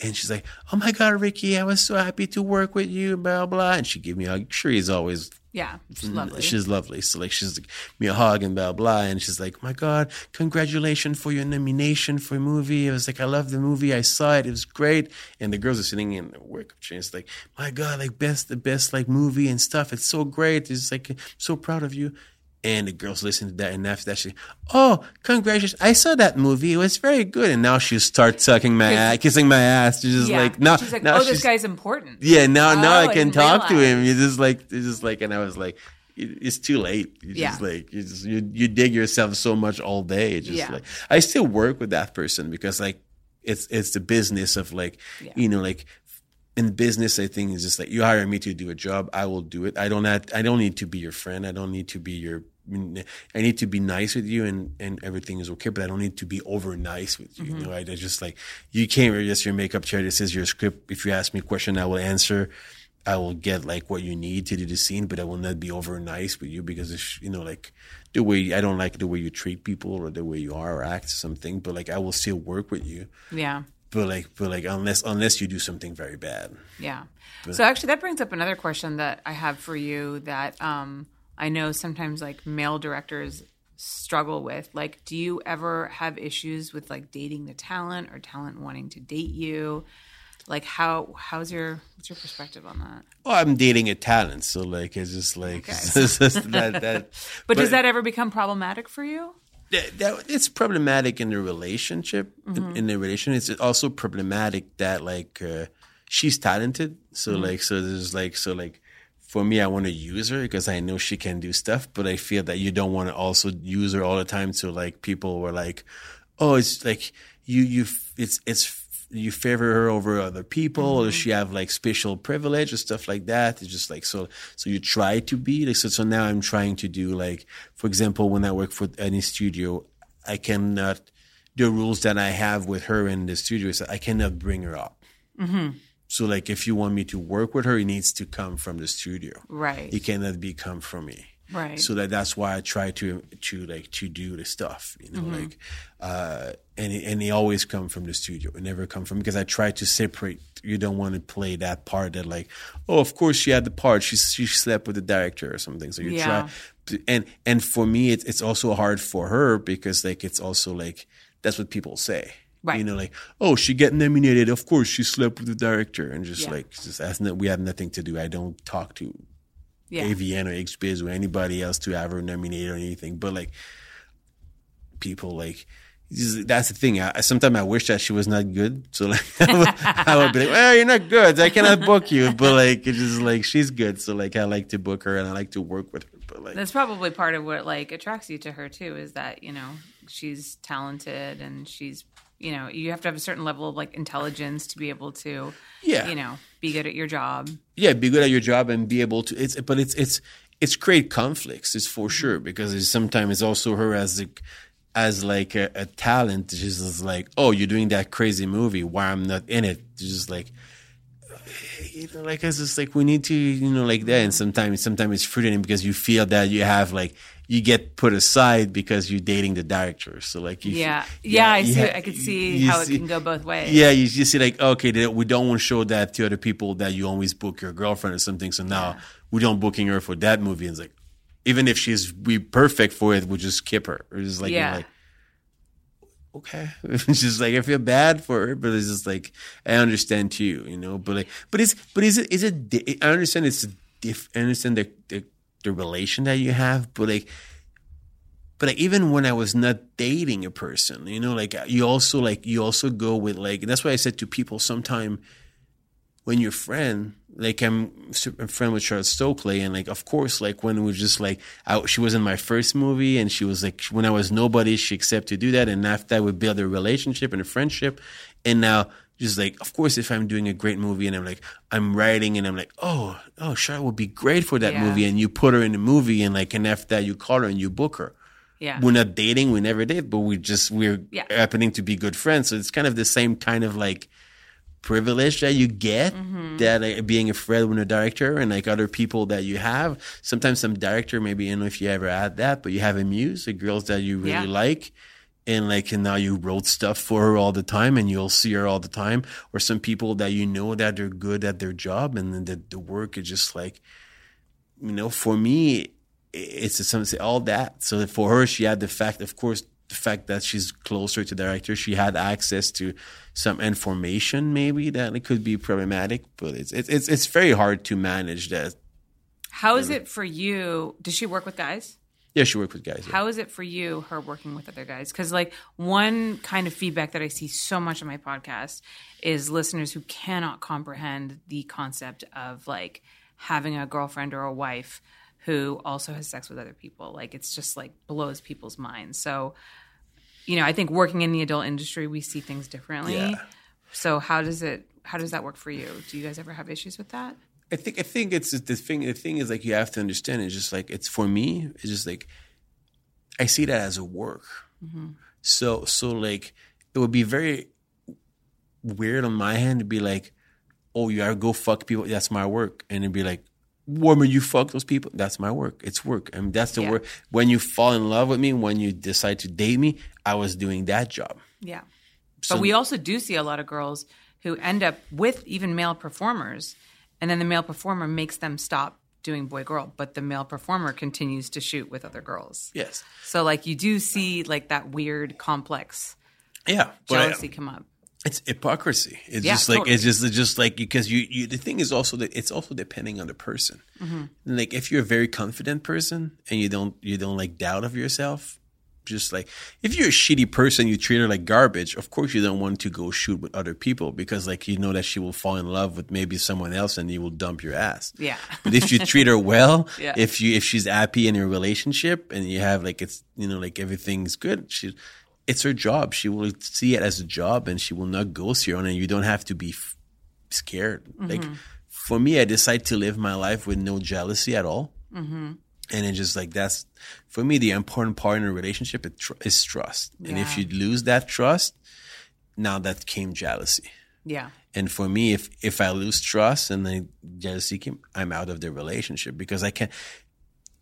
and she's like, "Oh my God, Ricky, I was so happy to work with you, blah, blah." And she gave me a hug. Cherie is always, yeah, she's lovely. She's lovely. So like, she's like, me a hug and blah, blah. And she's like, "My God, congratulations for your nomination for a movie. It was like, I love the movie. I saw it. It was great." And the girls are sitting in the work chair. It's like, "My God, like best, the best like movie and stuff. It's so great. It's like, I'm so proud of you." And the girls listened to that, and after that, she, "Oh, congratulations! I saw that movie. It was very good." And now she starts sucking my ass, kissing my ass. She's just yeah. like, "No, she's like, now oh, this guy's important." Yeah, now oh, now I can talk realize. to him. You just like, it's just like, and I was like, it's too late. You're yeah. just like, you just you, you dig yourself so much all day. It's just yeah. like, I still work with that person because like, it's it's the business of like, yeah. you know, like. In business, I think it's just like, you hire me to do a job, I will do it. I don't have, I don't need to be your friend. I don't need to be your. I need to be nice with you, and, and everything is okay. But I don't need to be over nice with you. Mm-hmm. You know, I, I just like, you can't readjust your makeup chair. This is your script. If you ask me a question, I will answer. I will get like what you need to do the scene, but I will not be over nice with you because it's, you know, like the way I don't like the way you treat people or the way you are or act or something. But like, I will still work with you. Yeah. But like, but like, unless unless you do something very bad. Yeah. But, so actually, that brings up another question that I have for you that um, I know sometimes like male directors struggle with. Like, do you ever have issues with like dating the talent or talent wanting to date you? Like, how how's your what's your perspective on that? Well, I'm dating a talent, so like it's just like okay. it's just that, that. But, but does that ever become problematic for you? That, that, it's problematic in the relationship. Mm-hmm. In the relation, it's also problematic that like uh, she's talented. So mm-hmm. like, so there's like, so like, for me, I want to use her because I know she can do stuff. But I feel that you don't want to also use her all the time. So like, people were like, oh, it's like you, you, it's it's you favor her over other people, mm-hmm. or does she have like special privilege or stuff like that? It's just like so. So you try to be like so. So now I'm trying to do like, for example, when I work for any studio, I cannot the rules that I have with her in the studio is that I cannot bring her up. Mm-hmm. So like, if you want me to work with her, it needs to come from the studio. Right. It cannot be come from me. Right. So that that's why I try to to like to do the stuff, you know, mm-hmm. like, uh, and it, and they always come from the studio. It never come from because I try to separate. You don't want to play that part that like, oh, of course she had the part. She she slept with the director or something. So you yeah. try, to, and and for me, it's it's also hard for her because like it's also like that's what people say. Right. You know, like, oh, she got nominated. Of course she slept with the director, and just yeah. like just as no, we have nothing to do. I don't talk to. Yeah. A V N or X-Biz or anybody else to have her nominated or anything. But, like, people, like, that's the thing. I, sometimes I wish that she was not good. So, like, I would, I would be like, well, you're not good. I cannot book you. But, like, it's just, like, she's good. So, like, I like to book her and I like to work with her. But, like, that's probably part of what, like, attracts you to her, too, is that, you know, she's talented and she's, you know, you have to have a certain level of, like, intelligence to be able to, yeah. you know, be good at your job. Yeah, be good at your job and be able to. It's but it's it's it's create conflicts. It's for sure because it's, sometimes it's also her as a, as like a, a talent. She's just like, oh, you're doing that crazy movie. Why I'm not in it? It's just like, you know, like it's just like we need to, you know, like that. And sometimes sometimes it's frustrating because you feel that you have like. You get put aside because you're dating the director. So like, you yeah, should, yeah, yeah, I see. Ha- I could see how see, it can go both ways. Yeah, you just see like, okay, they, we don't want to show that to other people that you always book your girlfriend or something. So now yeah. we don't booking her for that movie. And it's like, even if she's we perfect for it, we just skip her. Or just like, yeah. like, okay, it's just like I feel bad for her, but it's just like I understand too, you know. But like, but it's but is it is it? I understand it's diff, I understand the. the the relation that you have, but like, but like even when I was not dating a person, you know, like you also like, you also go with like, and that's why I said to people sometime when you're friend, like I'm a friend with Charlotte Stokely. And like, of course, like when it was just like, I, she was in my first movie and she was like, when I was nobody, she accepted to do that. And after that we built a relationship and a friendship. And now just like, of course, if I'm doing a great movie and I'm like, I'm writing and I'm like, oh, oh, Charlotte would be great for that yeah. movie. And you put her in the movie and like, and after that you call her and you book her. Yeah. We're not dating. We never did, but we just, we're yeah. happening to be good friends. So it's kind of the same kind of like privilege that you get mm-hmm. that like, being a friend with a director and like other people that you have. Sometimes some director, maybe, I don't know if you ever had that, but you have a muse, the girls that you really yeah. like. And like, and now you wrote stuff for her all the time and you'll see her all the time. Or some people that you know that they're good at their job and then the, the work is just like, you know, for me, it's something all that. So for her, she had the fact, of course, the fact that she's closer to the director. She had access to some information maybe that it could be problematic, but it's, it's, it's very hard to manage that. How is it for you? Does she work with guys? Yeah, she worked with guys. Yeah. How is it for you, her working with other guys? Because, like, one kind of feedback that I see so much on my podcast is listeners who cannot comprehend the concept of, like, having a girlfriend or a wife who also has sex with other people. Like, it's just, like, blows people's minds. So, you know, I think working in the adult industry, we see things differently. Yeah. So how does it – how does that work for you? Do you guys ever have issues with that? I think I think it's the thing. The thing is like you have to understand. It's just like it's for me. It's just like I see that as a work. Mm-hmm. So so like it would be very weird on my hand to be like, oh, you are go fuck people. That's my work. And it'd be like, woman, you fuck those people. That's my work. It's work. I mean, that's the yeah. work. When you fall in love with me, when you decide to date me, I was doing that job. Yeah. So, but we also do see a lot of girls who end up with even male performers, and then the male performer makes them stop doing boy-girl, but the male performer continues to shoot with other girls. Yes. So, like, you do see, like, that weird, complex yeah, jealousy I, come up. It's hypocrisy. It's yeah, just like totally. it's just it's just like because you, you the thing is also that it's also depending on the person. Mm-hmm. Like if you're a very confident person and you don't you don't like doubt of yourself, just like if you're a shitty person, you treat her like garbage. Of course, you don't want to go shoot with other people because like you know that she will fall in love with maybe someone else and you will dump your ass. Yeah. But if you treat her well, yeah. if you if she's happy in your relationship and you have like it's you know like everything's good, she. It's her job. She will see it as a job and she will not ghost you on it. You don't have to be f- scared. Mm-hmm. Like for me, I decide to live my life with no jealousy at all. Mm-hmm. And it's just like that's for me, the important part in a relationship is trust. Yeah. And if you lose that trust, now that came jealousy. Yeah. And for me, if, if I lose trust and then jealousy came, I'm out of the relationship because I can't,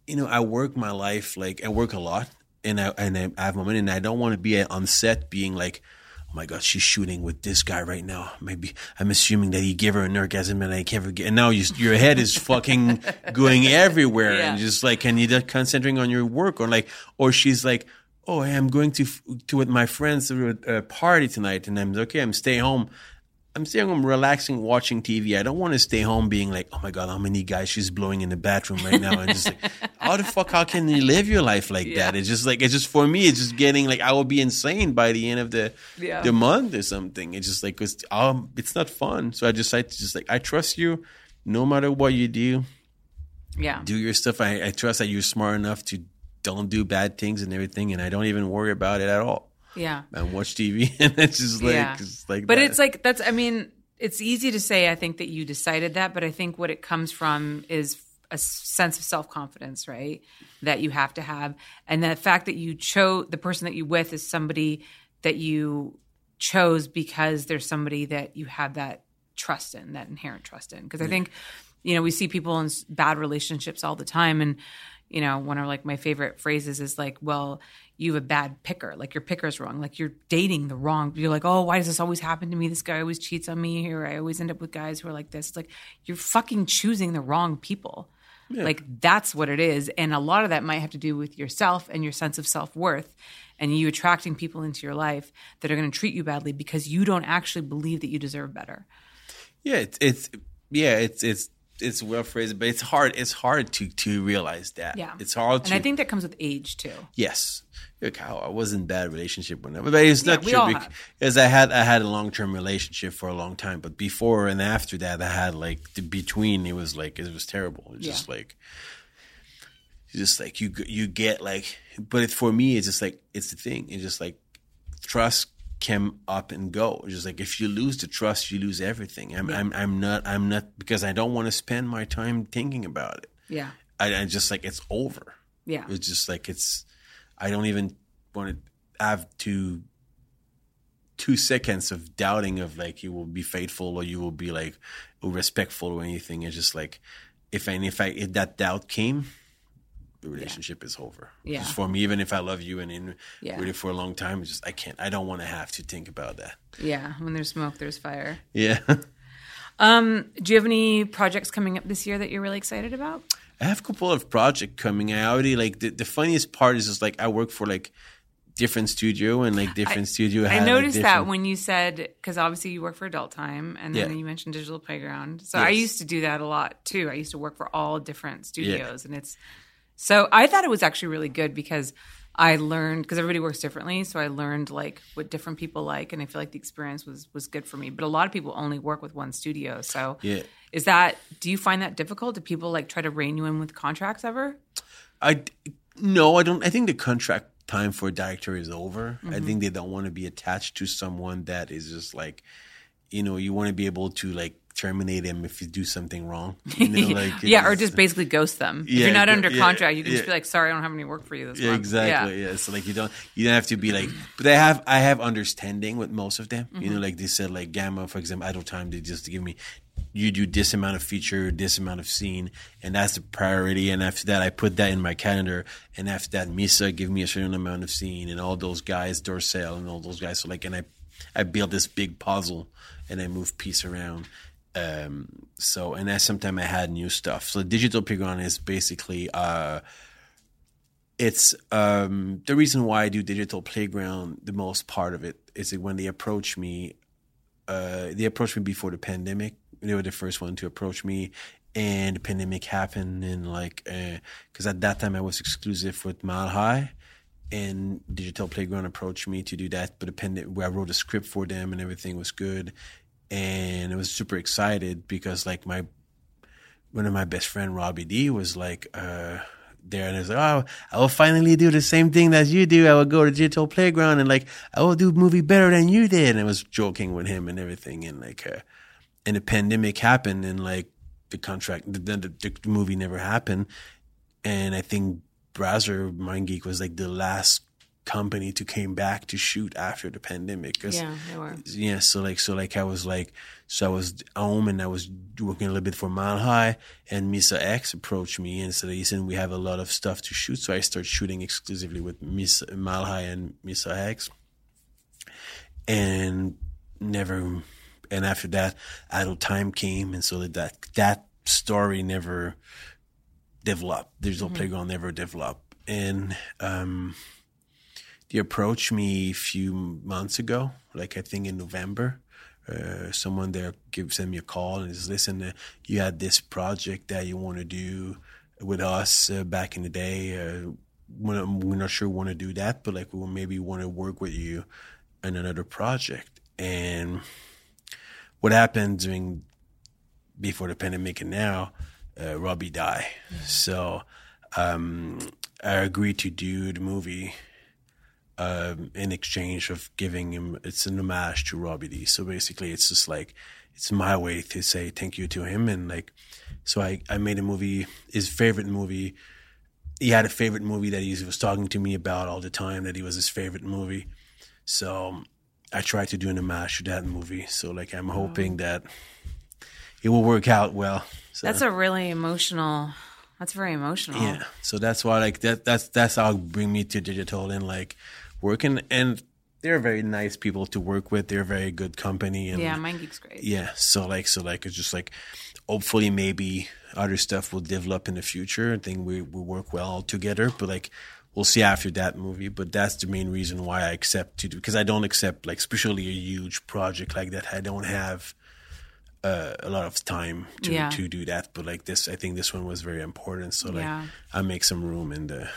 you know, I work my life like I work a lot. And I and I have a moment, and I don't want to be on set being like, "Oh my God, she's shooting with this guy right now." Maybe I'm assuming that he gave her an orgasm, and I can't get. And now you, your head is fucking going everywhere, yeah. and just like, and you're concentrating on your work, or like, or she's like, "Oh, I'm going to to with my friends to a party tonight," and I'm okay. I'm staying home. I'm staying home relaxing, watching T V. I don't want to stay home being like, oh, my God, how many guys she's blowing in the bathroom right now. And just like, how the fuck, how can you live your life like yeah. that? It's just like, it's just for me, it's just getting like, I will be insane by the end of the, yeah. the month or something. It's just like, it's, um, it's not fun. So I decided to just like, I trust you no matter what you do. Yeah. Do your stuff. I, I trust that you're smart enough to don't do bad things and everything. And I don't even worry about it at all. Yeah. And watch T V. And it's just like, yeah. it's like but that. It's like, that's, I mean, it's easy to say, I think that you decided that, but I think what it comes from is a sense of self-confidence, right? That you have to have. And the fact that you chose, the person that you're with is somebody that you chose because there's somebody that you have that trust in, that inherent trust in. Because I yeah. think, you know, we see people in bad relationships all the time. And, you know, one of like my favorite phrases is like, well, you have a bad picker, like your picker's wrong, like you're dating the wrong. You're like, oh, why does this always happen to me? This guy always cheats on me here. I always end up with guys who are like this. It's like you're fucking choosing the wrong people. Yeah. Like that's what it is. And a lot of that might have to do with yourself and your sense of self-worth and you attracting people into your life that are going to treat you badly because you don't actually believe that you deserve better. Yeah, it's, it's yeah, it's it's. It's well phrased, but it's hard. It's hard to, to realize that. Yeah, it's hard. To, and I think that comes with age too. Yes, look, I was in a bad relationship whenever, but it's not yeah, true because, because I had I had a long term relationship for a long time, but before and after that, I had like the between. It was like it was terrible. It's yeah. just like, just like you you get like, but it, for me, it's just like it's the thing. It's just like trust came up and go. It's just like if you lose the trust, you lose everything. I'm, yeah. I'm, I'm not, I'm not because I don't want to spend my time thinking about it. Yeah, I, I just like it's over. Yeah, it's just like it's. I don't even want to have two, two seconds of doubting of like you will be faithful or you will be like respectful or anything. It's just like if and if I if that doubt came. The relationship yeah. is over. Yeah. Just for me, even if I love you and in yeah. really for a long time, it's just I can't. I don't want to have to think about that. Yeah, when there's smoke, there's fire. Yeah. um, do you have any projects coming up this year that you're really excited about? I have a couple of projects coming. I already like the, the funniest part is just like I work for like different studio and like different I, studio. I had, noticed like, different... that when you said because obviously you work for Adult Time and then yeah. you mentioned Digital Playground. So yes. I used to do that a lot too. I used to work for all different studios yeah. and it's. So I thought it was actually really good because I learned – because everybody works differently. So I learned like what different people like and I feel like the experience was was good for me. But a lot of people only work with one studio. So yeah. is that – do you find that difficult? Do people like try to rein you in with contracts ever? I – no, I don't – I think the contract time for a director is over. Mm-hmm. I think they don't want to be attached to someone that is just like – you know, you want to be able to like – terminate him if you do something wrong. You know, like yeah, or just basically ghost them. Yeah, if you're not under yeah, contract, you can yeah. just be like, sorry, I don't have any work for you this yeah, month. Exactly. Yeah. yeah. So like you don't you don't have to be like but I have I have understanding with most of them. Mm-hmm. You know, like they said like Gamma, for example, Idle Time, they just give me you do this amount of feature, this amount of scene, and that's the priority. And after that I put that in my calendar. And after that Misa give me a certain amount of scene and all those guys, Dorsale and all those guys. So like and I I build this big puzzle and I move piece around. Um, so, and I sometimes I had new stuff. So Digital Playground is basically, uh, it's um, the reason why I do Digital Playground, the most part of it, is that when they approach me, uh, they approached me before the pandemic. They were the first one to approach me. And the pandemic happened, and like, because uh, at that time I was exclusive with Mile High, and Digital Playground approached me to do that. But the pandemic, where I wrote a script for them, and everything was good, and I was super excited because like my one of my best friend Robbie D was like uh, there, and I was like, oh, I will finally do the same thing that you do. I will go to Digital Playground, and like I will do a movie better than you did. And I was joking with him and everything, and like, uh, and the pandemic happened, and like. The contract, the, the, the movie never happened, and I think Browser Mind Geek was like the last company to came back to shoot after the pandemic. Cause, yeah, they were. Yeah, so like, so like, I was like, so I was home and I was working a little bit for Mile High, and Misa X approached me and said, "Listen, we have a lot of stuff to shoot," so I started shooting exclusively with Misa, Mile High and Misa X, and never. And after that, Adult Time came, and so that that story never developed. Digital mm-hmm. Playground never developed. And um, they approached me a few months ago, like I think in November. Uh, someone there gave, sent me a call and says, "Listen, uh, you had this project that you want to do with us uh, back in the day. Uh, we're, not, we're not sure we want to do that, but like we maybe want to work with you on another project." And what happened during before the pandemic and now, uh, Robbie died. Yeah. So um, I agreed to do the movie um, in exchange of giving him, it's an homage to Robbie D. So basically it's just like, it's my way to say thank you to him. And like, so I, I made a movie, his favorite movie. He had a favorite movie that he was talking to me about all the time, that he was his favorite movie. So I tried to do an homage to that movie. So, like, I'm hoping oh. that it will work out well. So. That's a really emotional. That's very emotional. Yeah. So that's why, like, that that's that's how it bring me to Digital and, like, working. And they're very nice people to work with. They're a very good company. And, yeah, Mind Geek's great. Yeah. So, like, so like it's just, like, hopefully maybe other stuff will develop in the future. I think we, we work well together. But, like, we'll see after that movie, but that's the main reason why I accept to do, because I don't accept, like, especially a huge project like that. I don't have uh, a lot of time to yeah. to do that. But like this, I think this one was very important. So like, yeah. I make some room in the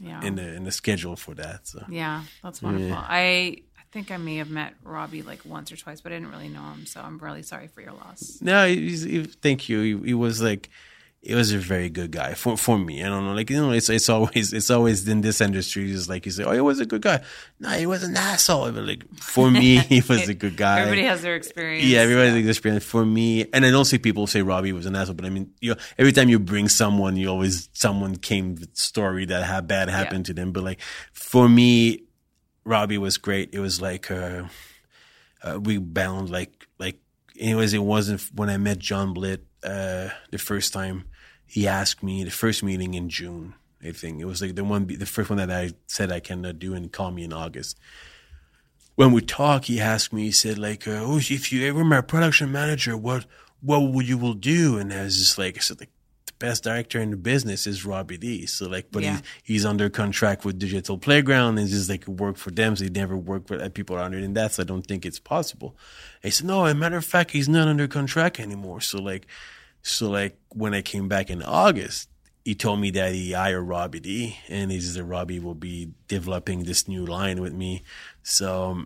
yeah. in the in the schedule for that. So. Yeah, that's wonderful. Yeah. I I think I may have met Robbie like once or twice, but I didn't really know him. So I'm really sorry for your loss. No, he's, he, thank you. He, he was like. It was a very good guy for for me. I don't know, like, you know, it's it's always it's always in this industry. It's like you say, oh, he was a good guy. No, he was an asshole. But like for me, he was a good guy. Everybody has their experience. Yeah, everybody yeah. has their experience. For me, and I don't see people say Robbie was an asshole, but I mean, you know, every time you bring someone, you always someone came with a story that had bad happened yeah. to them. But like for me, Robbie was great. It was like uh, uh, we bound like like. Anyways, it wasn't when I met John Blitt uh, the first time. He asked me the first meeting in June, I think. It was like the one, the first one that I said I cannot do, and he called me in August. When we talked, he asked me, he said like, uh, "Oh, if you ever my production manager, what what would you will do?" And I was just like, I said like, the best director in the business is Robbie D. So like, but yeah. he's he's under contract with Digital Playground, and just like work for them. So he never worked with people under in that. So I don't think it's possible. And he said, "No, as a matter of fact, he's not under contract anymore." So like. So, like, when I came back in August, he told me that he hired Robbie D, and he said Robbie will be developing this new line with me. So,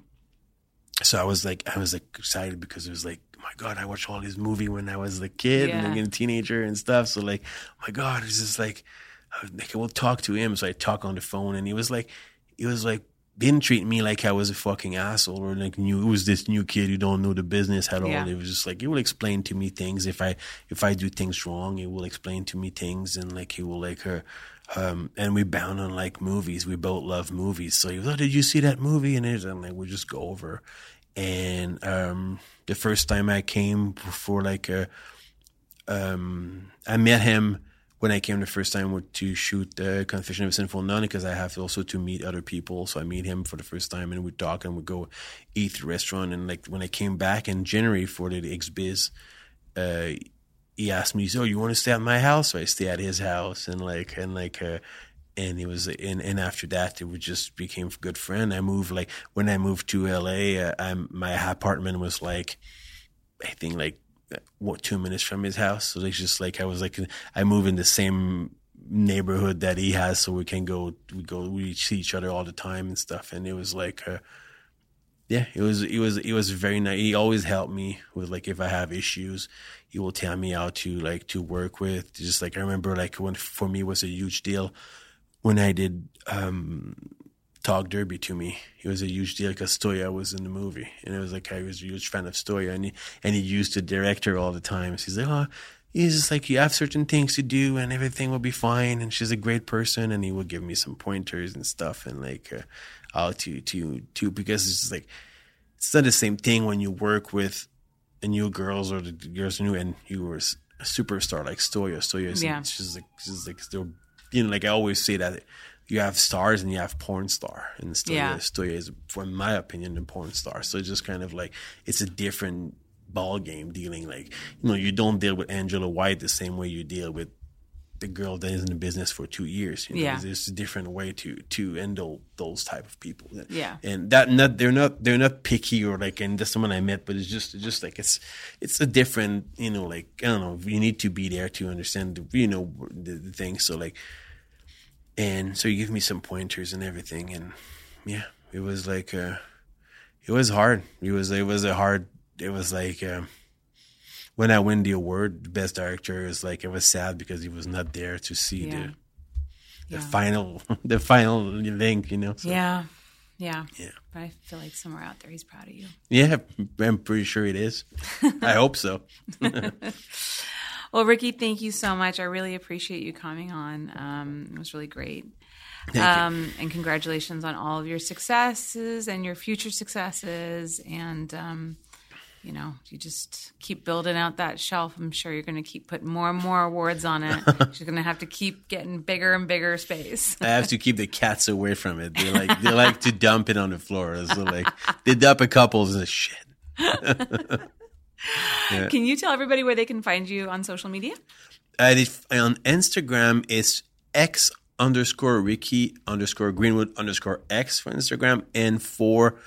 so I was like, I was like excited because it was like, oh my God, I watched all these movies when I was a kid yeah. and like, a teenager and stuff. So, like, oh my God, it's just like, I like, will talk to him. So I talk on the phone, and he was like, he was like, didn't treat me like I was a fucking asshole or like new. It was this new kid who don't know the business at all. Yeah. It was just like, he will explain to me things. If I if I do things wrong, he will explain to me things, and like he will like her. Um, and we bound on like movies. We both love movies. So he was, "Oh, did you see that movie?" And I'm like, we'll just go over. And um, the first time I came for like a, um, I met him when I came the first time to shoot uh, Confession of a Sinful Nun, because I have also to meet other people. So I meet him for the first time and we talk and we go eat at the restaurant. And like when I came back in January for the X-Biz, uh, he asked me, so you want to stay at my house? So I stay at his house and like, and like, uh, and it was, and, and after that, it just became a good friend. I moved, like, when I moved to L A, uh, I'm, my apartment was like, I think like what, two minutes from his house. So it's just like, I was like, I moved in the same neighborhood that he has. So we can go, we go, we see each other all the time and stuff. And it was like, uh, yeah, it was, it was, it was very nice. He always helped me with, like, if I have issues, he will tell me how to, like, to work with. Just like, I remember, like, when, for me, it was a huge deal when I did, um, Talk Derby to Me. It was a huge deal because Stoya was in the movie, and it was like, I was a huge fan of Stoya, and he, and he used to direct her all the time. She's like, oh, he's just like, you have certain things to do and everything will be fine, and she's a great person, and he would give me some pointers and stuff, and like uh, how to to to because it's just like, it's not the same thing when you work with the new girls or the girls new, and you were a superstar like Stoya. Stoya is yeah. she's like she's like still, you know, like I always say that. You have stars and you have porn star, and Stoya, yeah. Stoya is, from my opinion, a porn star. So it's just kind of like, it's a different ball game dealing. Like, you know, you don't deal with Angela White the same way you deal with the girl that is in the business for two years. You know? Yeah, there's a different way to to handle those type of people. Yeah, and that not they're not they're not picky or like, and that's someone I met, but it's just just like it's it's a different, you know, like, I don't know. You need to be there to understand the, you know, the, the thing. So like. And so he gave me some pointers and everything, and yeah, it was like, uh, it was hard. It was it was a hard. It was like uh, when I win the award, the best director, is like, it was sad because he was not there to see yeah. the the yeah. final the final link, you know. So, yeah, yeah, yeah. But I feel like somewhere out there, he's proud of you. Yeah, I'm pretty sure it is. I hope so. Well, Ricky, thank you so much. I really appreciate you coming on. Um, it was really great. Thank um, you. And congratulations on all of your successes and your future successes. And, um, you know, you just keep building out that shelf. I'm sure you're going to keep putting more and more awards on it. You're going to have to keep getting bigger and bigger space. I have to keep the cats away from it. They like they like to dump it on the floor. So, like, they dump a couple and shit. Yeah. Can you tell everybody where they can find you on social media? Uh, on Instagram, it's X underscore Ricky underscore Greenwood underscore X for Instagram. And for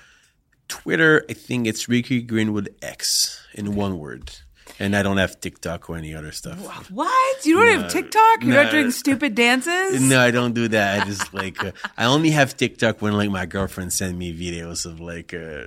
Twitter, I think it's Ricky Greenwood X in okay. one word. And I don't have TikTok or any other stuff. What? You don't no, have TikTok? You're no, not doing stupid dances? No, I don't do that. I just like, uh, I only have TikTok when like my girlfriend sent me videos of like... Uh,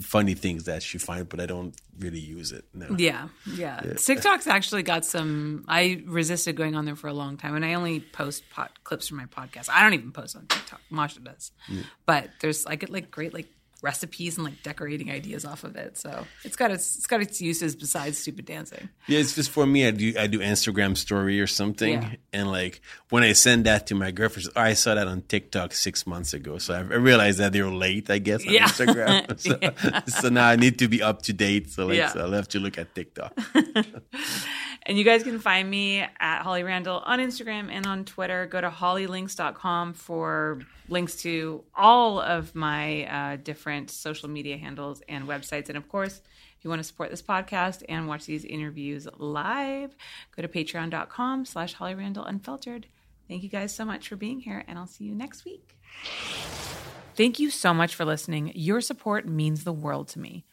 funny things that she finds, but I don't really use it. No. Yeah, yeah. Yeah. TikTok's actually got some, I resisted going on there for a long time, and I only post pot, clips from my podcast. I don't even post on TikTok. Masha does. Yeah. But there's, I get like great like recipes and like decorating ideas off of it. So it's got its, it's got its uses besides stupid dancing. Yeah, it's just for me, I do I do Instagram story or something. Yeah. And like when I send that to my girlfriend, oh, I saw that on TikTok six months ago. So I realized that they're late, I guess, on yeah. Instagram. So, yeah. so now I need to be up to date. So, like, yeah. so I'll have to look at TikTok. And you guys can find me at Holly Randall on Instagram and on Twitter. Go to holly links dot com for links to all of my uh, different social media handles and websites. And, of course, if you want to support this podcast and watch these interviews live, go to patreon.com slash Holly Randall Unfiltered. Thank you guys so much for being here, and I'll see you next week. Thank you so much for listening. Your support means the world to me.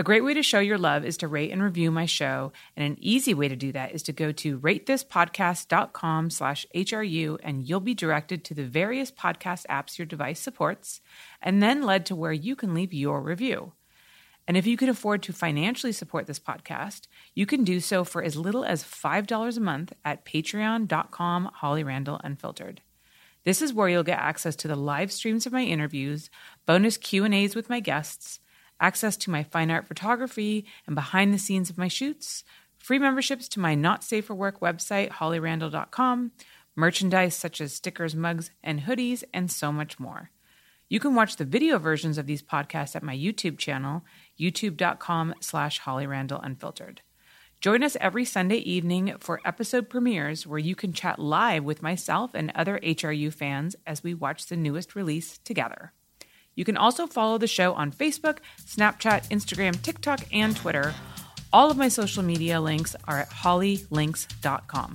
A great way to show your love is to rate and review my show, and an easy way to do that is to go to ratethispodcast.com slash HRU, and you'll be directed to the various podcast apps your device supports, and then led to where you can leave your review. And if you can afford to financially support this podcast, you can do so for as little as five dollars a month at patreon.com Holly Randall Unfiltered. This is where you'll get access to the live streams of my interviews, bonus Q and A's with my guests, access to my fine art photography and behind the scenes of my shoots, free memberships to my Not Safe for Work website, holly randall dot com, merchandise such as stickers, mugs, and hoodies, and so much more. You can watch the video versions of these podcasts at my YouTube channel, youtube.com slash hollyrandallunfiltered. Join us every Sunday evening for episode premieres where you can chat live with myself and other H R U fans as we watch the newest release together. You can also follow the show on Facebook, Snapchat, Instagram, TikTok, and Twitter. All of my social media links are at holly links dot com.